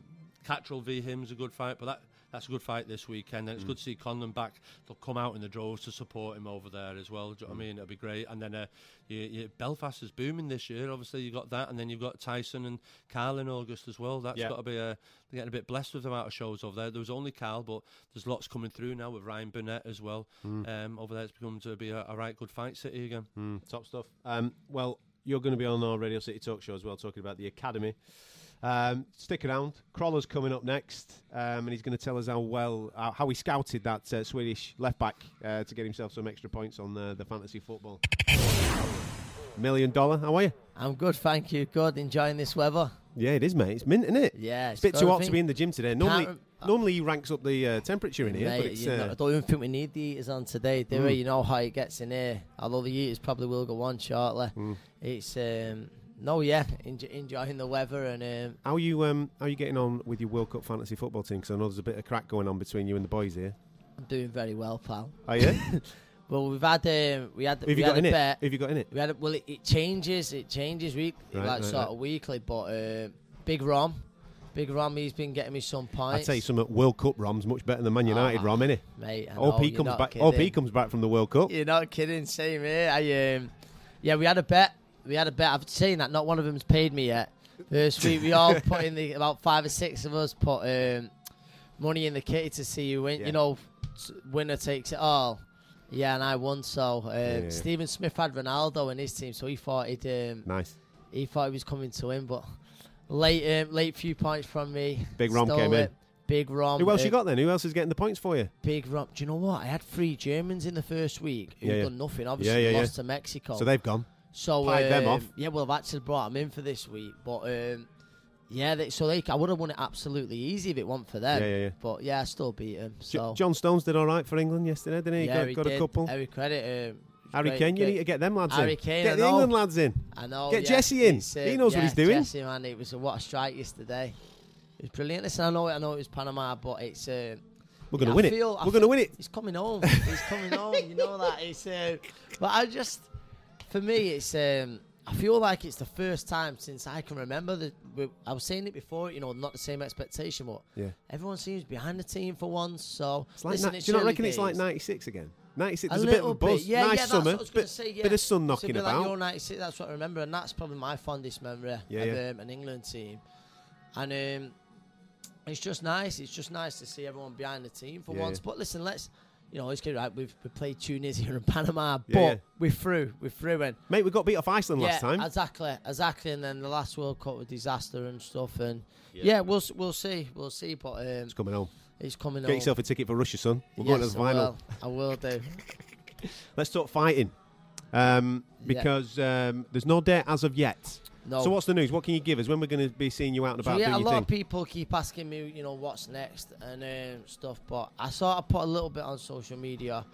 Catterall v him's a good fight, but that that's a good fight this weekend. And it's mm. good to see Conlon back. They'll come out in the droves to support him over there as well. Do you mm. know what I mean? It'll be great. And then uh, you, you, Belfast is booming this year. Obviously, you've got that. And then you've got Tyson and Carl in August as well. That's yeah. got to be a... They're getting a bit blessed with the amount of shows over there. There was only Carl, but there's lots coming through now with Ryan Burnett as well. Mm. Um, over there, it's become to be a, a right good fight city again. Mm. Top stuff. Um, well, you're going to be on our Radio City Talk Show as well, talking about the academy. Um, stick around. Crolla's coming up next, um, and he's going to tell us how well uh, how he scouted that uh, Swedish left back uh, to get himself some extra points on the, the fantasy football. Million Dollar, how are you? I'm good, thank you. Good, enjoying this weather. Yeah, it is, mate. It's mint, isn't it? Yeah, it's, it's a bit too hot to be in the gym today. Normally, rem- normally he ranks up the uh, temperature in here. Mate, but it's, uh, know, I don't even think we need the heaters on today. Do mm. we? You know how it gets in here. Although the heaters probably will go on shortly. Mm. It's. Um, No, yeah, enjoy, enjoying the weather. And um, how are you? Um, how are you getting on with your World Cup fantasy football team? Because I know there's a bit of crack going on between you and the boys here. I'm doing very well, pal. Are you? Well, we've had um, we had we had a bet. Have you got in it? We had a, well, it, it changes. It changes week right, like right, sort right. of weekly. But uh, Big Rom, Big Rom, he's been getting me some points. I tell you, some World Cup Rom's much better than Man United oh, Rom, innit? Mate, I know, O P you're comes not back. Kidding. O P comes back from the World Cup. You're not kidding. Same here. I um, yeah, we had a bet. We had a bet. I've seen that not one of them's paid me yet. First week we all put in the about five or six of us put um, money in the kitty to see who win. Yeah. You know, winner takes it all. Yeah, and I won. So um, yeah, yeah. Stephen Smith had Ronaldo in his team, so he thought he'd um, nice. He thought he was coming to win, but late, um, late few points from me. Big Rom came it. in. Big Rom. Who else uh, you got then? Who else is getting the points for you? Big Rom. Do you know what? I had three Germans in the first week who'd yeah, yeah. done nothing. Obviously, yeah, yeah, lost yeah. to Mexico, so they've gone. So um, them off. Yeah, well, I've actually brought them in for this week, but um, yeah, they, so they I would have won it absolutely easy if it weren't for them. Yeah, yeah, yeah. But yeah, I still beat them. So J- John Stones did all right for England yesterday, didn't he? Yeah, got, he got did. a couple. Every credit. Um, Harry great, Kane, you need to get them lads Harry in. Kane, get the England lads in. I know. Get yeah, Jesse in. Uh, he knows yeah, what he's doing. Jesse, man, it was a what a strike yesterday. It was brilliant. Listen, I know it. I know it was Panama, but it's. Uh, We're gonna yeah, win I feel, it. I We're gonna win it. He's coming home. He's coming home. You know that. It's. Uh, but I just. For me, it's um, I feel like it's the first time since I can remember that we, I was saying it before, you know, not the same expectation, but yeah. everyone seems behind the team for once. So it's like listen, na- it's do you not reckon days. It's like ninety-six again? ninety-six, there's a, a bit of a buzz, bit. Yeah, nice yeah, summer, bit, say, yeah. bit of sun knocking about. Like your ninety-six, that's what I remember, and that's probably my fondest memory yeah, of yeah. Um, an England team. And um, it's just nice, it's just nice to see everyone behind the team for yeah, once. Yeah. But listen, let's. You know, it's good, right? We've we played Tunisia and Panama, yeah, but yeah. we're through. We're through. And mate, we got beat off Iceland yeah, last time. Exactly, exactly. And then the last World Cup was disaster and stuff. And yeah, yeah we'll we'll see, we'll see. But um, it's coming home. It's coming Get home. Get yourself a ticket for Russia, son. We're yes, going to the final. I will, I will do. Let's talk fighting, um, because yeah. um, there's no date as of yet. No. So what's the news? What can you give us? When we're going to be seeing you out and about? So yeah, a lot of people keep asking me, you know, what's next and um, stuff. But I sort of put a little bit on social media.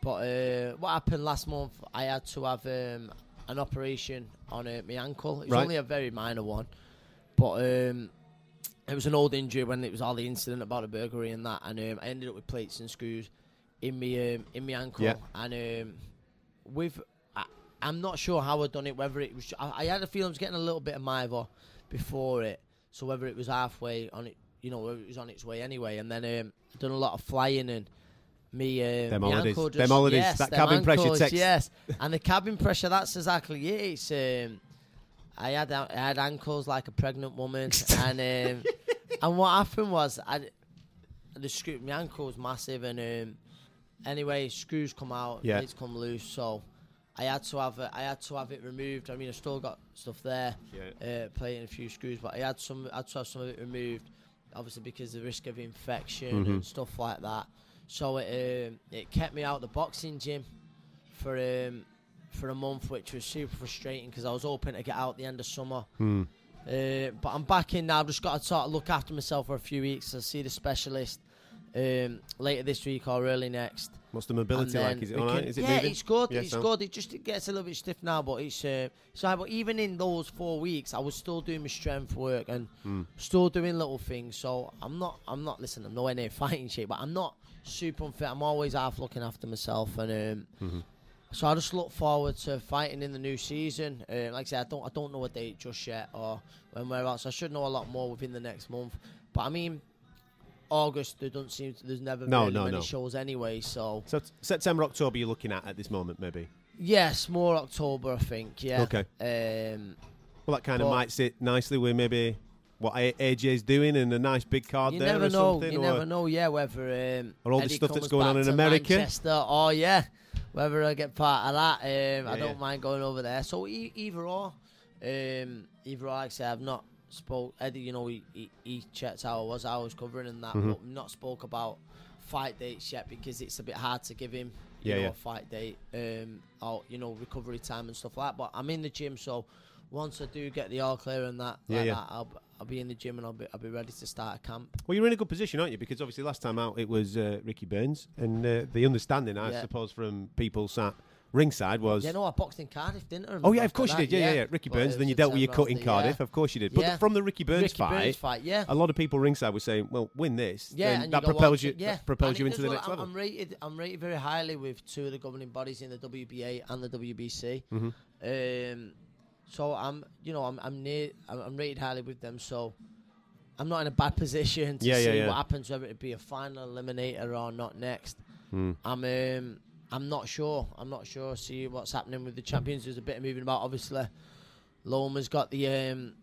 But uh, what happened last month? I had to have um, an operation on uh, my ankle. It was right. only a very minor one, but um, it was an old injury when it was all the incident about the burglary and that. And um, I ended up with plates and screws in me um, in my ankle. Yeah. And um, with I'm not sure how I'd done it, whether it was... I, I had a feeling I was getting a little bit of Miva before it, so whether it was halfway on it, you know, it was on its way anyway. And then um, I've done a lot of flying and me... Um, them holidays. Just, them holidays. Yes, that them cabin ankles, pressure text. Yes, and the cabin pressure, that's exactly it. It's, um, I, had, I had ankles like a pregnant woman. and um, and what happened was, I, the screw, my ankle was massive, and um, anyway, screws come out, yeah. it's come loose, so... I had to have it. I had to have it removed. I mean, I still got stuff there, yeah. uh, playing a few screws, but I had some. I had to have some of it removed, obviously because of the risk of infection mm-hmm. and stuff like that. So it um, it kept me out of the boxing gym for um, for a month, which was super frustrating because I was hoping to get out at the end of summer. Mm. Uh, but I'm back in now. I've just got to sort of look after myself for a few weeks. So I'll see the specialist um, later this week or early next. What's the mobility like? Is it all right? Is it yeah, moving? It's good. Yeah, it's so. good. It just it gets a little bit stiff now, but it's uh, so. But even in those four weeks, I was still doing my strength work and mm. still doing little things. So I'm not. I'm not. Listen, I'm nowhere near fighting shape, but I'm not super unfit. I'm always half looking after myself, and um, mm-hmm. so I just look forward to fighting in the new season. Uh, like I said, I don't. I don't know a date just yet or when we're out. So I should know a lot more within the next month. But I mean. August, there don't seem to, there's never no, really no, many no. shows anyway, so... So t- September, October you're looking at at this moment, maybe? Yes, more October, I think, yeah. Okay. Um, well, that kind of might sit nicely with maybe what A J's doing and a nice big card there or know, something. You or never know, yeah, whether... Um, or all the stuff that's going on in America. Manchester, or, yeah, whether I get part of that. Um, yeah, I don't yeah. mind going over there. So e- either or, um, either or, like I say, I've not... spoke Eddie, you know, he, he, he checked how I was, how I was covering and that, mm-hmm. but not spoke about fight dates yet because it's a bit hard to give him, you yeah, know, yeah. a fight date, um, or you know, recovery time and stuff like that. But I'm in the gym, so once I do get the all clear and that, yeah, like yeah. that I'll, I'll be in the gym and I'll be, I'll be ready to start a camp. Well, you're in a good position, aren't you? Because obviously last time out it was uh, Ricky Burns, and uh, the understanding, I yeah. suppose, from people sat ringside was... Yeah, no, I boxed in Cardiff, didn't I? I oh, yeah, of course you did. Yeah, yeah, yeah. Ricky but Burns, then you dealt with your cut in Cardiff. Yeah. Of course you did. But yeah. from the Ricky Burns Ricky fight, Burns fight yeah. a lot of people ringside were saying, well, win this. Yeah, then that propels you, yeah. that propels and you into the well, next I'm, level. I'm rated, I'm rated very highly with two of the governing bodies in the W B A and the W B C. Mm-hmm. Um, so I'm, you know, I'm I'm, near, I'm I'm rated highly with them, so... I'm not in a bad position to yeah, see yeah, yeah. what happens, whether it be a final eliminator or not next. Mm. I'm um, I'm not sure. I'm not sure. See what's happening with the champions. There's a bit of moving about. Obviously, Loma's got the um,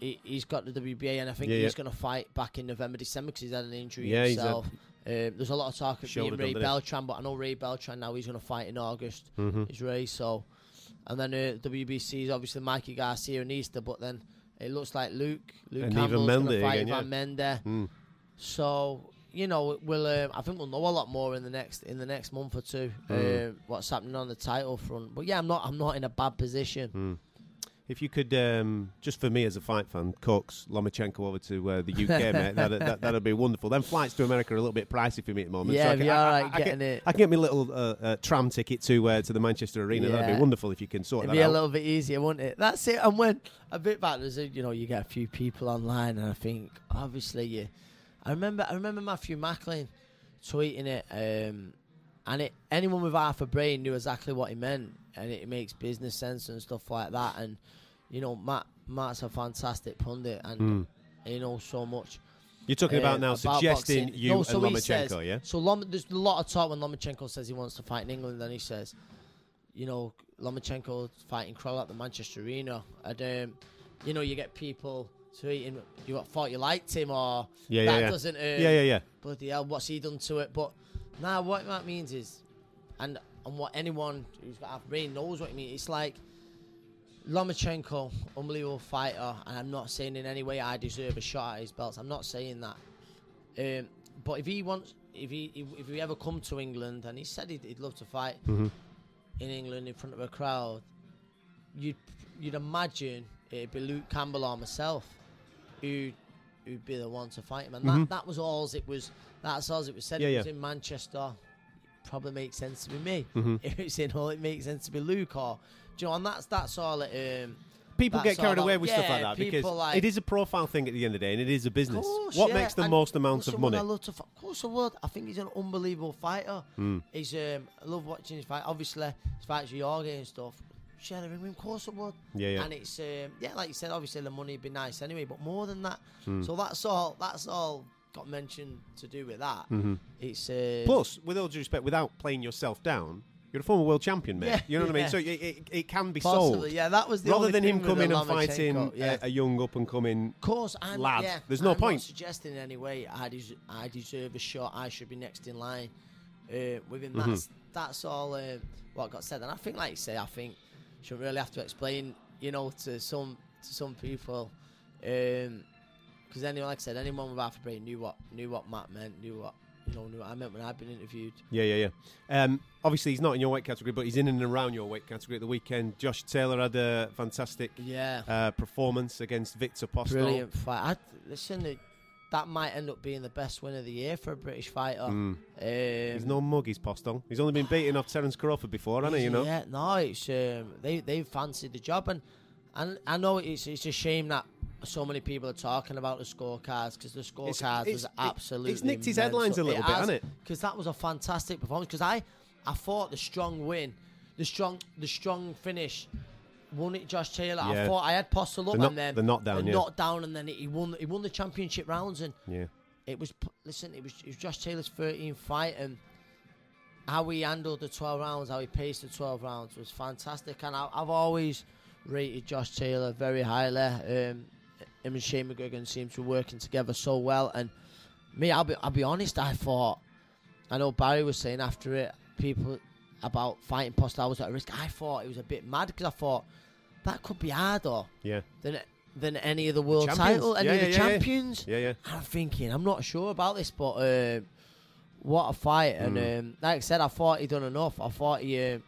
he, he's got the W B A, and I think yeah, he's yeah. going to fight back in November, December because he's had an injury yeah, himself. Um, there's a lot of talk of being Ray Beltran, but I know Ray Beltran now he's going to fight in August. Mm-hmm. It's Ray, so and then uh, W B C is obviously Mikey Garcia and Easter, but then. It looks like Luke, Luke and Campbell's going to fight Van Mende. Mm. So, you know, we'll. Um, I think we'll know a lot more in the next in the next month or two. Mm. Uh, what's happening on the title front? But yeah, I'm not. I'm not in a bad position. Mm. If you could, um, just for me as a fight fan, coax Lomachenko over to uh, the U K, mate. That, that that'd be wonderful. Then flights to America are a little bit pricey for me at the moment. Yeah, so be all right I, I, getting I can, it. I can get my little uh, uh, tram ticket to uh, to the Manchester Arena. Yeah. That'd be wonderful if you can sort It'd that out. It'd be a little bit easier, wouldn't it? That's it. And when. A bit back, there's a, you know, you get a few people online, and I think obviously you. I remember, I remember Matthew Macklin tweeting it, um, and it anyone with half a brain knew exactly what he meant, and it makes business sense and stuff like that. And you know, Matt, Matt's a fantastic pundit, and mm. he knows so much. You're talking uh, about now about suggesting boxing. you no, and so Lomachenko, says, yeah. So Lom, there's a lot of talk when Lomachenko says he wants to fight in England, then he says, you know. Lomachenko fighting Crolla at the Manchester Arena, and um, you know you get people tweeting, "You thought you liked him, or yeah, that yeah, doesn't, um, yeah, yeah, yeah, bloody hell, what's he done to it?" But nah, what that means is, and and what anyone who's got half brain knows what it means. It's like Lomachenko, unbelievable fighter, and I'm not saying in any way I deserve a shot at his belts. I'm not saying that, um, but if he wants, if he if, if he ever come to England, and he said he'd, he'd love to fight. Mm-hmm. In England, in front of a crowd, you'd you'd imagine it'd be Luke Campbell or myself who who'd be the one to fight him, and mm-hmm. that, that was all it was. That's all it was said. Yeah, it yeah. was in Manchester. Probably makes sense to be me. Mm-hmm. If it's in Hull, it makes sense to be Luke or Joe, and that's that's all it. Um, People That's get carried away with yeah, stuff like that because like it is a profile thing at the end of the day, and it is a business. Course, what yeah. makes the and most amount of money? I love to f- of course I would. I think he's an unbelievable fighter. Mm. He's um, I love watching his fight. Obviously, his fights with Jorge and stuff. Share the ring with him, of course I would. Yeah, yeah. And it's um, yeah, like you said, obviously the money would be nice anyway, but more than that. Mm. So that's all. That's all. Got mentioned to do with that. Mm-hmm. It's um, plus, with all due respect, without playing yourself down. You're a former world champion, mate. Yeah, you know what yeah. I mean? So it, it, it can be Possibly, sold. Yeah, that was the Rather than him coming and fighting yeah. a, a young up-and-coming course, I'm, lad, yeah, there's no I'm point. I'm not suggesting in any way I, des- I deserve a shot. I should be next in line uh, with him. Mm-hmm. That's, that's all uh, what got said. And I think, like you say, I think you shouldn't really have to explain, you know, to some to some people. Because um, anyone, like I said, anyone with half a brain knew what, knew what Matt meant, knew what... You know, I meant when I've been interviewed. Yeah, yeah, yeah. Um, obviously, he's not in your weight category, but he's in and around your weight category at the weekend. Josh Taylor had a fantastic yeah. uh, performance against Victor Postol. Brilliant fight. I, listen, that might end up being the best win of the year for a British fighter. Mm. Um, he's no mug, he's Postol. He's only been beaten off Terence Crawford before, hasn't he? You know? Yeah, no, it's, um, they, they fancied the job. And, and I know it's, it's a shame that so many people are talking about the scorecards because the scorecards was absolutely... It's nicked his headlines a little bit, hasn't it? Because that was a fantastic performance. Because I, I thought the strong win, the strong, the strong finish, won it. Josh Taylor. Yeah. I thought I had Postol up the knock, and then the knockdown, the yeah. knockdown, and then he won. He won the championship rounds, and yeah. it was listen. It was, it was Josh Taylor's thirteenth fight, and how he handled the twelve rounds, how he paced the twelve rounds was fantastic. And I, I've always rated Josh Taylor very highly. Um, Him and Shane McGuigan seem to be working together so well. And me, I'll be, I'll be honest, I thought, I know Barry was saying after it, people about fighting Postol was at risk. I thought it was a bit mad because I thought that could be harder yeah. than than any of the world the title, any yeah, of yeah, the yeah, champions. Yeah, yeah. And I'm thinking, I'm not sure about this, but uh, what a fight. Mm. And um, like I said, I thought he'd done enough. I thought he... Uh,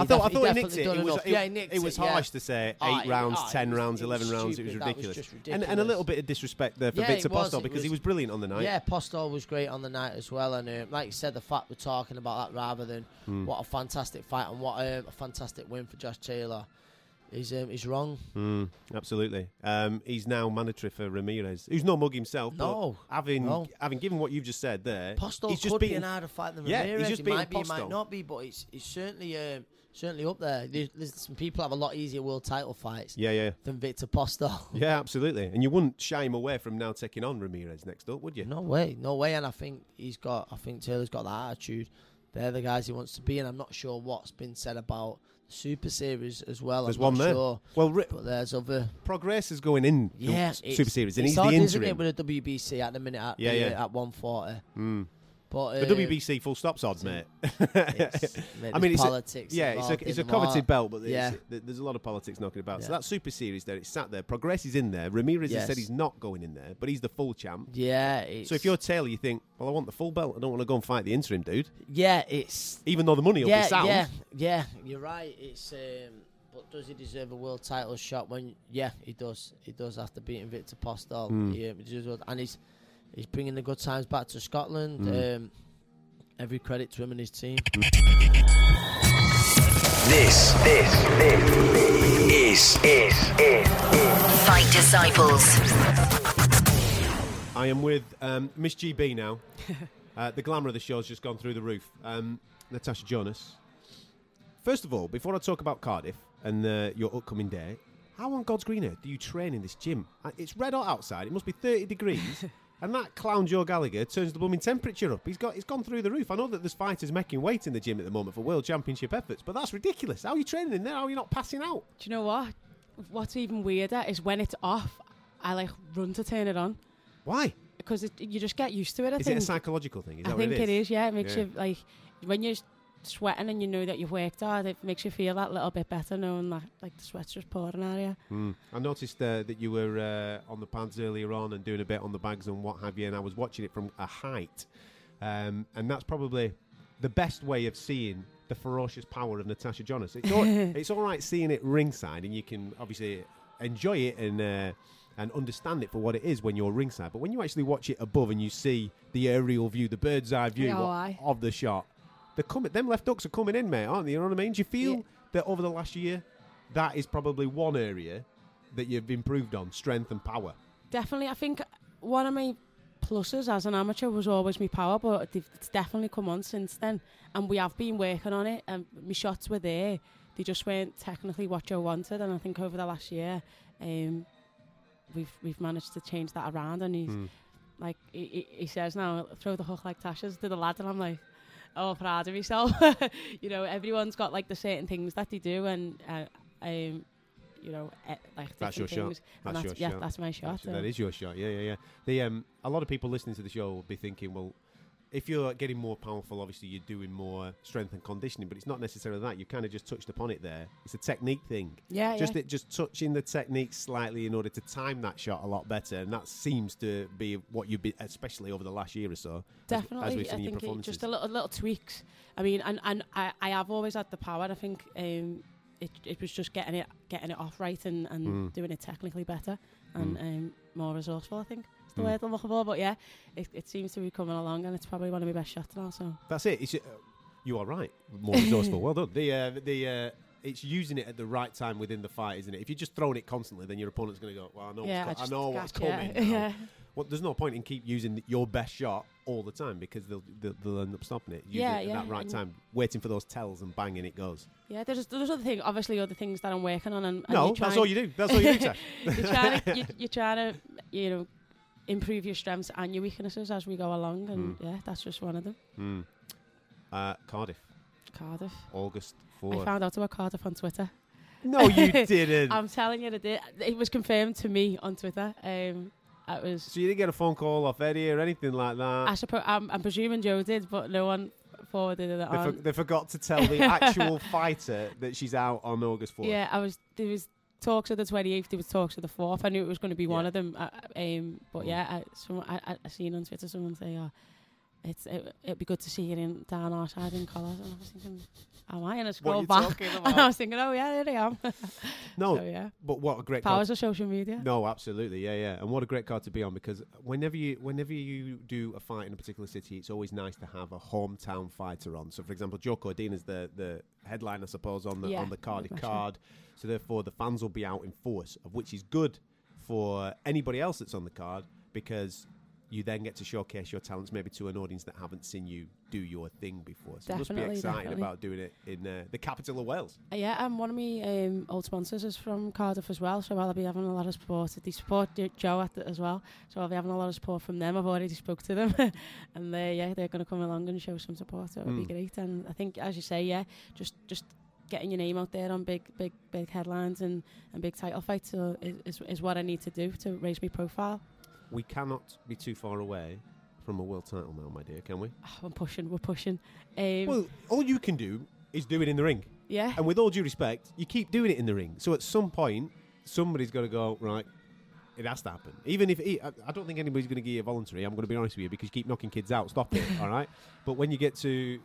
I thought, I thought he nicked it. It was, it, yeah, he nicked it was it, harsh yeah. to say eight I, rounds, I, ten I, rounds, eleven stupid. rounds. It was ridiculous. Was ridiculous. And, and a little bit of disrespect there for yeah, Victor was, Postol because was, he was brilliant on the night. Yeah, Postol was great on the night as well. And uh, like you said, the fact we're talking about that rather than mm. what a fantastic fight and what uh, a fantastic win for Josh Taylor is um, is wrong. Mm, absolutely. Um, he's now mandatory for Ramirez, who's no mug himself. No, but having no. having given what you've just said there, Postol he's just could beating, be an harder fight than Ramirez. Yeah, he's just he might be, he might not be, but it's it's certainly. Um, Certainly up there. There's some people have a lot easier world title fights yeah, yeah. than Victor Postol. Yeah, absolutely. And you wouldn't shy him away from now taking on Ramirez next up, would you? No way, no way. And I think he's got, I think Taylor's got that attitude. They're the guys he wants to be, and I'm not sure what's been said about the Super Series as well. There's I'm one not there. Sure, well, ri- but there's other. Progress is going in yeah, Super Series, and he's the interim. Isn't it with the W B C at the minute at, yeah, the, yeah. at one forty? Mm. But, uh, the W B C full stop's odds, mate. It's, mate I mean, it's politics. A, yeah, it's a, it's a coveted belt, but yeah. there's, there's a lot of politics knocking about. Yeah. So that Super Series there, it's sat there. Progress is in there. Ramirez yes. has said he's not going in there, but he's the full champ. Yeah. It's, so if you're Taylor, you think, well, I want the full belt. I don't want to go and fight the interim dude. Yeah, it's even though the money yeah, will be sound. Yeah, yeah, you're right. It's um, but does he deserve a world title shot? When yeah, he does. He does after beating Victor Postol. Mm. He, he deserves, and he's. He's bringing the good times back to Scotland. Mm. Um, every credit to him and his team. This, this, this is, is, is, is Fight Disciples. I am with um, Miss G B now. uh, the glamour of the show's just gone through the roof. Um, Natasha Jonas. First of all, before I talk about Cardiff and uh, your upcoming day, how on God's green earth do you train in this gym? It's red hot outside. It must be thirty degrees. And that clown Joe Gallagher turns the blooming temperature up. He's got, he's gone through the roof. I know that there's fighters making weight in the gym at the moment for World Championship efforts, but that's ridiculous. How are you training in there? How are you not passing out? Do you know what? What's even weirder is when it's off, I like run to turn it on. Why? Because it, you just get used to it, I is think. Is it a psychological thing? Is that I what think it is? it is, yeah. It makes yeah. you, like, when you're sweating and you know that you've worked hard, it makes you feel that little bit better knowing that like the sweat's just pouring out of you. Mm. I noticed uh, that you were uh, on the pads earlier on and doing a bit on the bags and what have you, and I was watching it from a height, um, and that's probably the best way of seeing the ferocious power of Natasha Jonas. It's all, it's all right seeing it ringside, and you can obviously enjoy it and uh, and understand it for what it is when you're ringside, but when you actually watch it above and you see the aerial view, the bird's eye view what, of the shot, They're coming, them left hooks are coming in, mate, aren't they? You know what I mean? Do you feel yeah. that over the last year, that is probably one area that you've improved on, strength and power? Definitely. I think one of my pluses as an amateur was always my power, but it's definitely come on since then. And we have been working on it, and my shots were there. They just weren't technically what Joe wanted, and I think over the last year, um, we've we've managed to change that around. And he's mm. like he, he says now, throw the hook like Tasha's to the lad, and I'm like, oh, proud of yourself. You know, everyone's got like the certain things that they do, and uh, um, you know, e- like that's your things. shot. That's, that's your yeah, shot. Yeah, that's my shot. That's so. That is your shot. Yeah, yeah, yeah. The um, a lot of people listening to the show will be thinking, well, if you're getting more powerful, obviously you're doing more strength and conditioning, but it's not necessarily that. You kind of just touched upon it there. It's a technique thing. Yeah, just yeah. It, just touching the technique slightly in order to time that shot a lot better, and that seems to be what you've been, especially over the last year or so. Definitely, as, as we've seen I your think just a little little tweaks. I mean, and, and I, I have always had the power. I think um, it it was just getting it getting it off right and, and mm. doing it technically better and mm. um, more resourceful, I think. The word I'm looking for, but yeah, it, it seems to be coming along, and it's probably one of my best shots now. So that's it. It's, uh, you are right. More resourceful. Well done. The uh, the uh, it's using it at the right time within the fight, isn't it? If you're just throwing it constantly, then your opponent's going to go, well, I know, yeah, what's, I co- I know what's coming. Yeah. Yeah. Well, there's no point in keep using your best shot all the time because they'll they'll, they'll end up stopping it. Using yeah, it at yeah. that right and time, waiting for those tells and banging it goes. Yeah, there's there's other things, obviously other things that I'm working on, and, and no, that's all you do. That's all you do. You're trying to, you, you're trying to, you know, improve your strengths and your weaknesses as we go along, and mm. yeah, that's just one of them. Mm. Uh, Cardiff. Cardiff. August fourth. I found out about Cardiff on Twitter. No, you didn't. I'm telling you, I did. It was confirmed to me on Twitter. Um, it was. So you didn't get a phone call off Eddie or anything like that? I suppose I'm, I'm presuming Joe did, but no one forwarded it on. They, for, they forgot to tell the actual fighter that she's out on August fourth. Yeah, I was. There was. Talks of the twenty-eighth, there was talks of the fourth. I knew it was going to be yeah. one of them. I, um, but yeah, I, some, I, I seen on Twitter someone say, oh, It's it, it'd be good to see you in Dan Arshad in Collar. And I was thinking, am I? And I scroll back, and I was thinking, oh yeah, there I am. No, so, yeah. But what a great powers card. Of social media. No, absolutely, yeah, yeah. And what a great card to be on, because whenever you whenever you do a fight in a particular city, it's always nice to have a hometown fighter on. So, for example, Joe Cordina's the the headline, I suppose, on the yeah, on the Cardiff card. So therefore, the fans will be out in force, of which is good for anybody else that's on the card, because you then get to showcase your talents maybe to an audience that haven't seen you do your thing before. So definitely, you must be excited definitely. about doing it in uh, the capital of Wales. Uh, yeah, and um, one of my um, old sponsors is from Cardiff as well, so I'll be having a lot of support. They support Joe at it as well, so I'll be having a lot of support from them. I've already spoke to them, and they, yeah, they're going to come along and show some support, so it'll mm. be great. And I think, as you say, yeah, just just getting your name out there on big, big, big headlines and, and big title fights so is, is, is what I need to do to raise my profile. We cannot be too far away from a world title now, my dear, can we? Oh, I'm pushing, we're pushing. Um, well, all you can do is do it in the ring. Yeah. And with all due respect, you keep doing it in the ring. So at some point, somebody's got to go, right, it has to happen. Even if, he, I, I don't think anybody's going to give you a voluntary, I'm going to be honest with you, because you keep knocking kids out, stop it, all right? But when you get to th-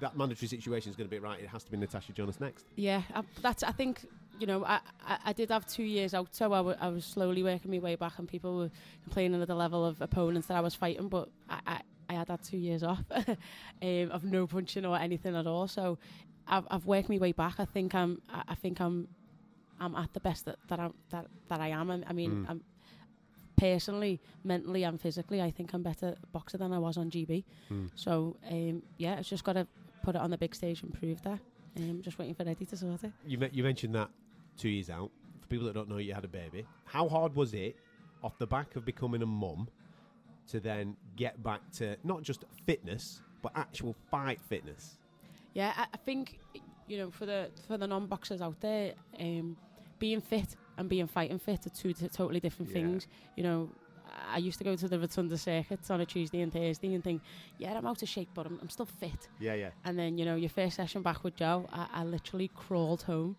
that mandatory situation, is going to be, right, it has to be Natasha Jonas next. Yeah, I, that's, I think... You know, I, I, I did have two years out, so I, w- I was slowly working my way back, and people were complaining at the level of opponents that I was fighting, but I, I, I had that two years off um, of no punching or anything at all. So I've, I've worked my way back. I think I'm, I, I think I'm, I'm at the best that that I'm, that, that I am. I, I mean, mm. I'm personally, mentally, and physically, I think I'm better boxer than I was on G B. Mm. So um, yeah, it's just got to put it on the big stage and prove that. I'm um, just waiting for Eddie to sort it. You, me- you mentioned that. Two years out. For people that don't know, you had a baby. How hard was it, off the back of becoming a mum, to then get back to not just fitness, but actual fight fitness? Yeah, I, I think, you know, for the for the non-boxers out there, um, being fit and being fighting fit are two t- totally different yeah. things. You know, I used to go to the Rotunda circuits on a Tuesday and Thursday and think, yeah, I'm out of shape, but I'm, I'm still fit. Yeah, yeah. And then, you know, your first session back with Joe, I, I literally crawled home.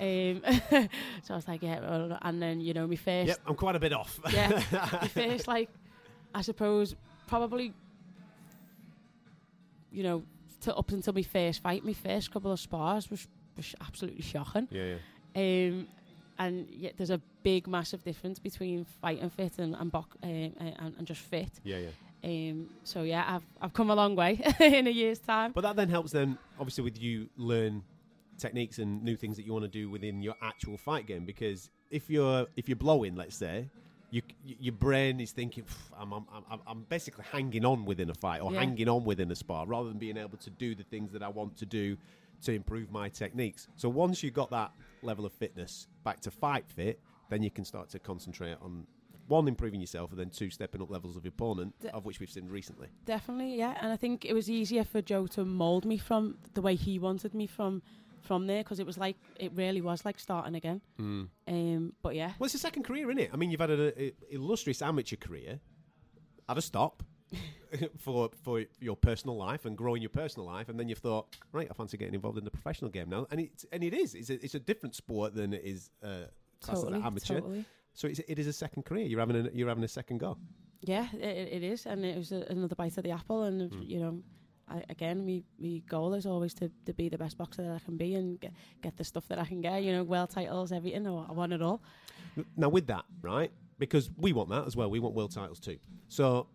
Um, so I was like, yeah, and then, you know, my first... Yep, I'm quite a bit off. Yeah, my first, like, I suppose, probably, you know, t- up until my first fight, my first couple of spars was, was absolutely shocking. Yeah, yeah. Um, and yeah, there's a big, massive difference between fighting fit and and, bo- um, and, and just fit. Yeah, yeah. Um, so, yeah, I've, I've come a long way in a year's time. But that then helps then, obviously, with you learn... techniques and new things that you want to do within your actual fight game, because if you're if you're blowing, let's say, you, you, your brain is thinking, I'm, I'm I'm I'm basically hanging on within a fight or yeah. hanging on within a spar, rather than being able to do the things that I want to do to improve my techniques. So once you got that level of fitness back to fight fit, then you can start to concentrate on one, improving yourself, and then two, stepping up levels of your opponent, De- of which we've seen recently. Definitely, yeah, and I think it was easier for Joe to mould me from the way he wanted me from. From there, because it was like it really was like starting again. Mm. Um, but yeah, well, it's a second career, isn't it? I mean, you've had an illustrious amateur career, had a stop for for your personal life and growing your personal life, and then you've thought, right, I fancy getting involved in the professional game now, and it's and it is it's a, it's a different sport than it is uh, classed as an amateur. Totally. So it's, it is a second career. You're having a, you're having a second go. Yeah, it, it is, and it was a, another bite of the apple, and mm. you know. I, again, my my goal is always to, to be the best boxer that I can be and get, get the stuff that I can get, you know, world titles, everything. I want it all. Now, with that, right, because we want that as well. We want world titles too. So,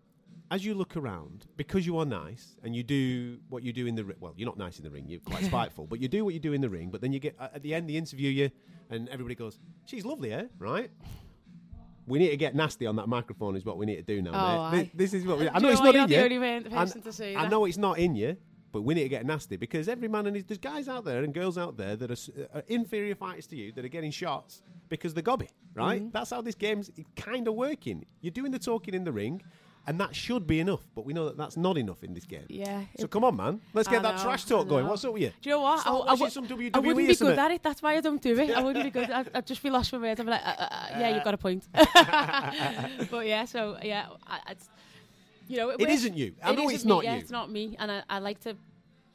as you look around, because you are nice and you do what you do in the ring, well, you're not nice in the ring, you're quite spiteful, but you do what you do in the ring, but then you get, uh, at the end, they interview you and everybody goes, she's lovely, eh? Right? We need to get nasty on that microphone is what we need to do now. Oh, mate. This, this is what we I know it's not in you. I know it's not in you, but we need to get nasty, because every man and his, there's guys out there and girls out there that are, are inferior fighters to you that are getting shots because they're gobby, right? Mm-hmm. That's how this game's kind of working. You're doing the talking in the ring, and that should be enough, but we know that that's not enough in this game. Yeah. So come on, man. Let's get I that know, trash talk going. What's up with you? Do you know what? I, I, w- some W W E I wouldn't be good at it. That's why I don't do it. I wouldn't be good. I'd, I'd just be lost for words. I'd be like, uh, uh, uh, yeah, you've got a point. But yeah, so yeah, I, it's, you know, it, it isn't you. I it know it's me, not yeah, you. It's not me, and I, I like to,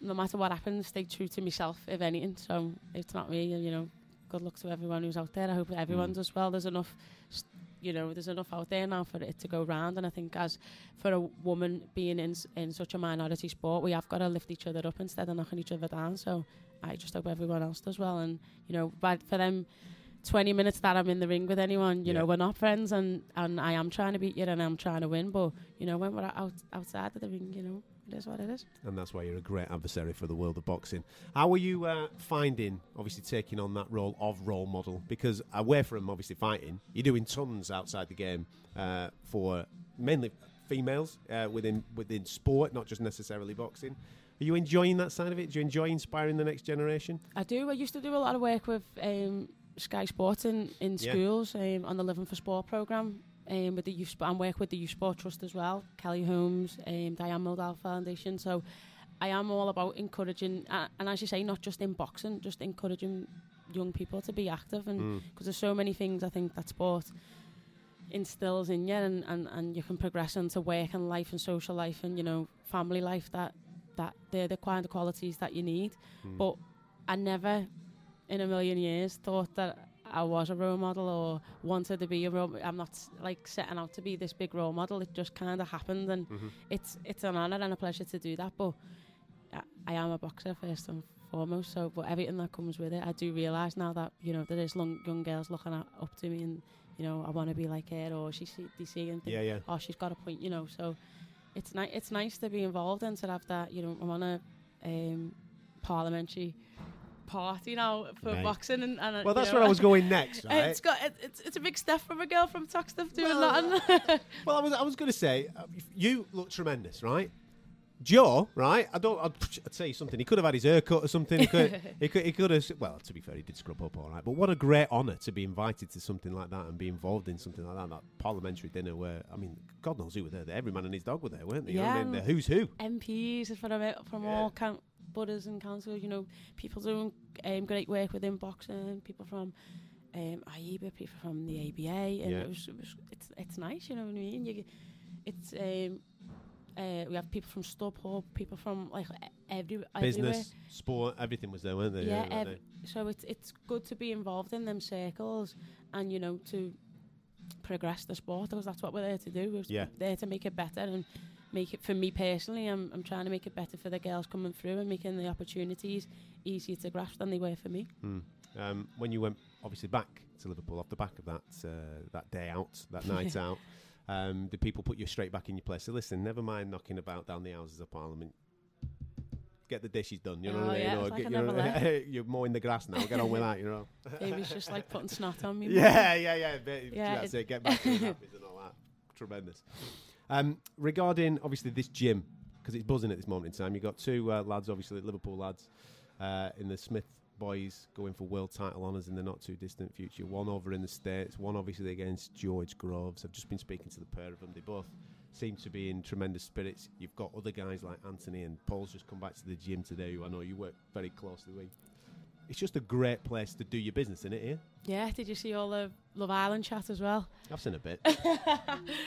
no matter what happens, stay true to myself, if anything. So it's not me, and you know, good luck to everyone who's out there. I hope everyone mm. does well. There's enough. St- you know, there's enough out there now for it to go round. And I think as for a woman being in in such a minority sport, we have got to lift each other up instead of knocking each other down. So I just hope everyone else does well. And, you know, but for them twenty minutes that I'm in the ring with anyone, you yeah. know, we're not friends, and, and I am trying to beat you and I'm trying to win. But, you know, when we're out outside of the ring, you know, it is what it is. And that's why you're a great adversary for the world of boxing. How are you uh, finding, obviously, taking on that role of role model? Because away from, obviously, fighting, you're doing tons outside the game uh, for mainly females uh, within within sport, not just necessarily boxing. Are you enjoying that side of it? Do you enjoy inspiring the next generation? I do. I used to do a lot of work with um, Sky Sports in, in yeah. schools um, on the Living for Sport programme. Um, with the youth sp- and work with the Youth Sport Trust as well, Kelly Holmes, um, Diane Muldaur Foundation. So I am all about encouraging, uh, and as you say, not just in boxing, just encouraging young people to be active. And because mm. there's so many things I think that sport instills in you, and, and, and you can progress into work and life and social life and, you know, family life, that, that they're the kind of qualities that you need. Mm. But I never in a million years thought that I was a role model or wanted to be a role. I'm not like setting out to be this big role model. It just kind of happened, and mm-hmm. it's it's an honour and a pleasure to do that. But I, I am a boxer first and foremost. So, but everything that comes with it, I do realise now that, you know, there is long, young girls looking at, up to me, and, you know, I want to be like her, or she's D C and think, yeah, yeah. oh, she's got a point, you know. So it's nice. It's nice to be involved and to have that. You know, I'm on a um, parliamentary party now for right. boxing, and, and well, that's know, where I was going next. Right? It's got it, it's it's a big step from a girl from Toxteth doing well, nothing. well, I was I was going to say uh, you look tremendous, right? Joe, right? I don't. I'd, I'd say something. He could have had his haircut or something. He could. he could. He could have. Well, to be fair, he did scrub up all right. But what a great honour to be invited to something like that and be involved in something like that. That parliamentary dinner where, I mean, God knows who were there. Every man and his dog were there, weren't they? Yeah. You know what I mean? The who's who. M Ps from from yeah. all camp. Budders and councils, you know, people doing um, great work within boxing, people from um, A I B A, people from the A B A, and yeah. it was, it was, it's it's nice, you know what I mean? You, it's um, uh, we have people from StubHub, people from like every business, everywhere. Sport, everything was there, weren't they? Yeah, yeah ev- right so it's it's good to be involved in them circles, and, you know, to progress the sport, because that's what we're there to do. We're yeah. there to make it better and. Make it for me personally. I'm I'm trying to make it better for the girls coming through and making the opportunities easier to grasp than they were for me. Mm. Um, when you went obviously back to Liverpool off the back of that uh, that day out, that night out, um, did people put you straight back in your place? So listen, never mind knocking about down the Houses of Parliament. Get the dishes done, you know oh what yeah, I mean? Like get I your you're mowing the grass now, get on with that, you know. It was just like putting snot on me. Yeah, yeah, yeah. But yeah that's it. it. Get back to the nappies and all that. Tremendous. Um, regarding obviously this gym, because it's buzzing at this moment in time, you've got two uh, lads, obviously Liverpool lads, uh, in the Smith boys going for world title honours in the not too distant future. One over in the States, one obviously against George Groves. I've just been speaking to the pair of them. They both seem to be in tremendous spirits. You've got other guys like Anthony and Paul's just come back to the gym today, who I know you work very closely with. It's just a great place to do your business, isn't it, here? Yeah, did you see all the Love Island chat as well? I've seen a bit.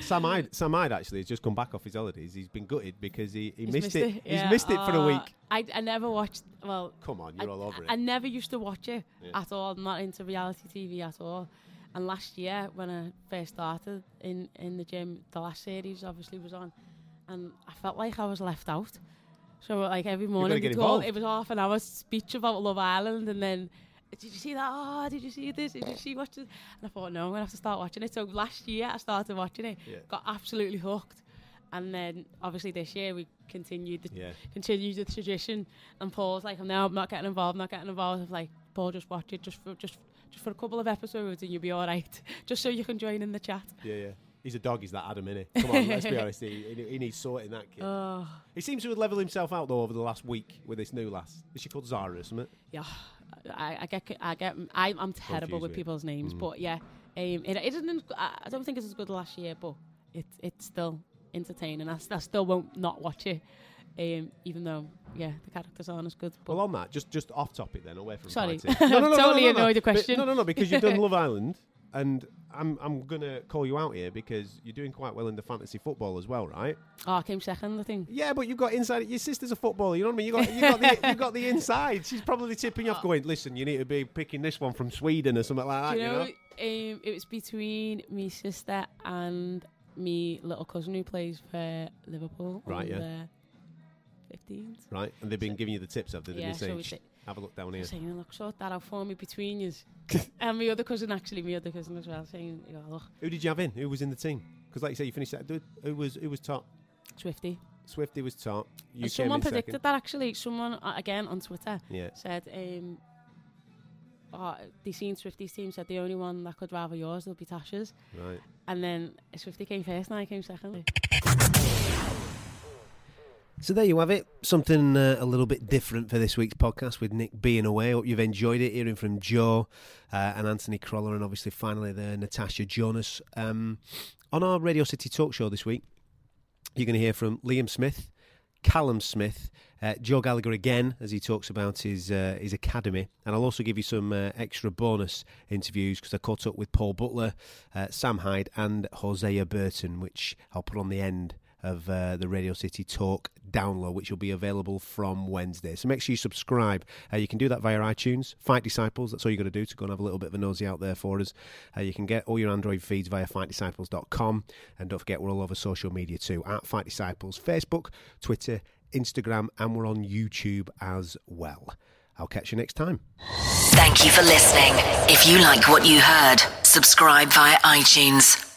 Sam Hyde, Sam Hyde actually has just come back off his holidays. He's been gutted because he, he missed, missed it. it. Yeah. He's missed uh, it for a week. I, I never watched, well... Come on, you're I, all over I, it. I never used to watch it yeah. at all. I'm not into reality T V at all. And last year, when I first started in, in the gym, the last series obviously was on, and I felt like I was left out. So, like, every morning, it was half an hour speech about Love Island, and then, did you see that? Oh, did you see this? Did you see watching? And I thought, no, I'm going to have to start watching it. So, last year, I started watching it, yeah. got absolutely hooked. And then, obviously, this year, we continued the, yeah. continued the tradition, and Paul's like, no, I'm not getting involved, I'm not getting involved. I was like, Paul, just watch it, just for, just, just for a couple of episodes, and you'll be all right, just so you can join in the chat. Yeah, yeah. He's a dog, he's that Adam, innit? Come on, let's be honest. He, he, he needs sorting, that kid. Oh. He seems to have levelled himself out, though, over the last week with this new lass. Is she called Zara or something? Yeah. I, I get... I get I, I'm terrible Confused with me. people's names, mm. but yeah. Um, it, it isn't, I don't think it's as good last year, but it, it's still entertaining. I, I still won't not watch it, um, even though, yeah, the characters aren't as good. But well, on that, just, just off topic then, away from Sorry. No, no, no, totally no, no, no, annoyed the question. But no, no, no, because you've done Love Island... And I'm I'm going to call you out here because you're doing quite well in the fantasy football as well, right? Oh, I came second, I think. Yeah, but you've got inside. Your sister's a footballer, you know what I mean? You got you got the you got the inside. She's probably tipping you oh. off, going, "Listen, you need to be picking this one from Sweden or something like that." Do you know, you know? Um, it was between me sister and me little cousin who plays for Liverpool. Right, yeah. fifteens. Right, and they've been so, giving you the tips, have they? Yeah, so we say, have a look down here. Saying, look, sort that out for me between you. And my other cousin, actually, my other cousin as well, saying, you know, look. Who did you have in? Who was in the team? Because, like you say, you finished that. Who was who was top? Swifty. Swifty was top. You and someone predicted second. That actually. Someone uh, again on Twitter yeah. said, um, oh, they seen Swifty's team, said the only one that could rival yours will be Tasha's. Right. And then Swifty came first, and I came second. So there you have it. Something uh, a little bit different for this week's podcast with Nick being away. Hope you've enjoyed it, hearing from Joe uh, and Anthony Crolla, and obviously finally there, Natasha Jonas. Um, on our Radio City Talk Show this week, you're going to hear from Liam Smith, Callum Smith, uh, Joe Gallagher again as he talks about his uh, his academy, and I'll also give you some uh, extra bonus interviews because I caught up with Paul Butler, uh, Sam Hyde, and Hosea Burton, which I'll put on the end of uh, the Radio City Talk download, which will be available from Wednesday. So make sure you subscribe. Uh, you can do that via iTunes, Fight Disciples. That's all you've got to do to go and have a little bit of a nosy out there for us. Uh, you can get all your Android feeds via fight disciples dot com. And don't forget, we're all over social media too, at Fight Disciples, Facebook, Twitter, Instagram, and we're on YouTube as well. I'll catch you next time. Thank you for listening. If you like what you heard, subscribe via iTunes.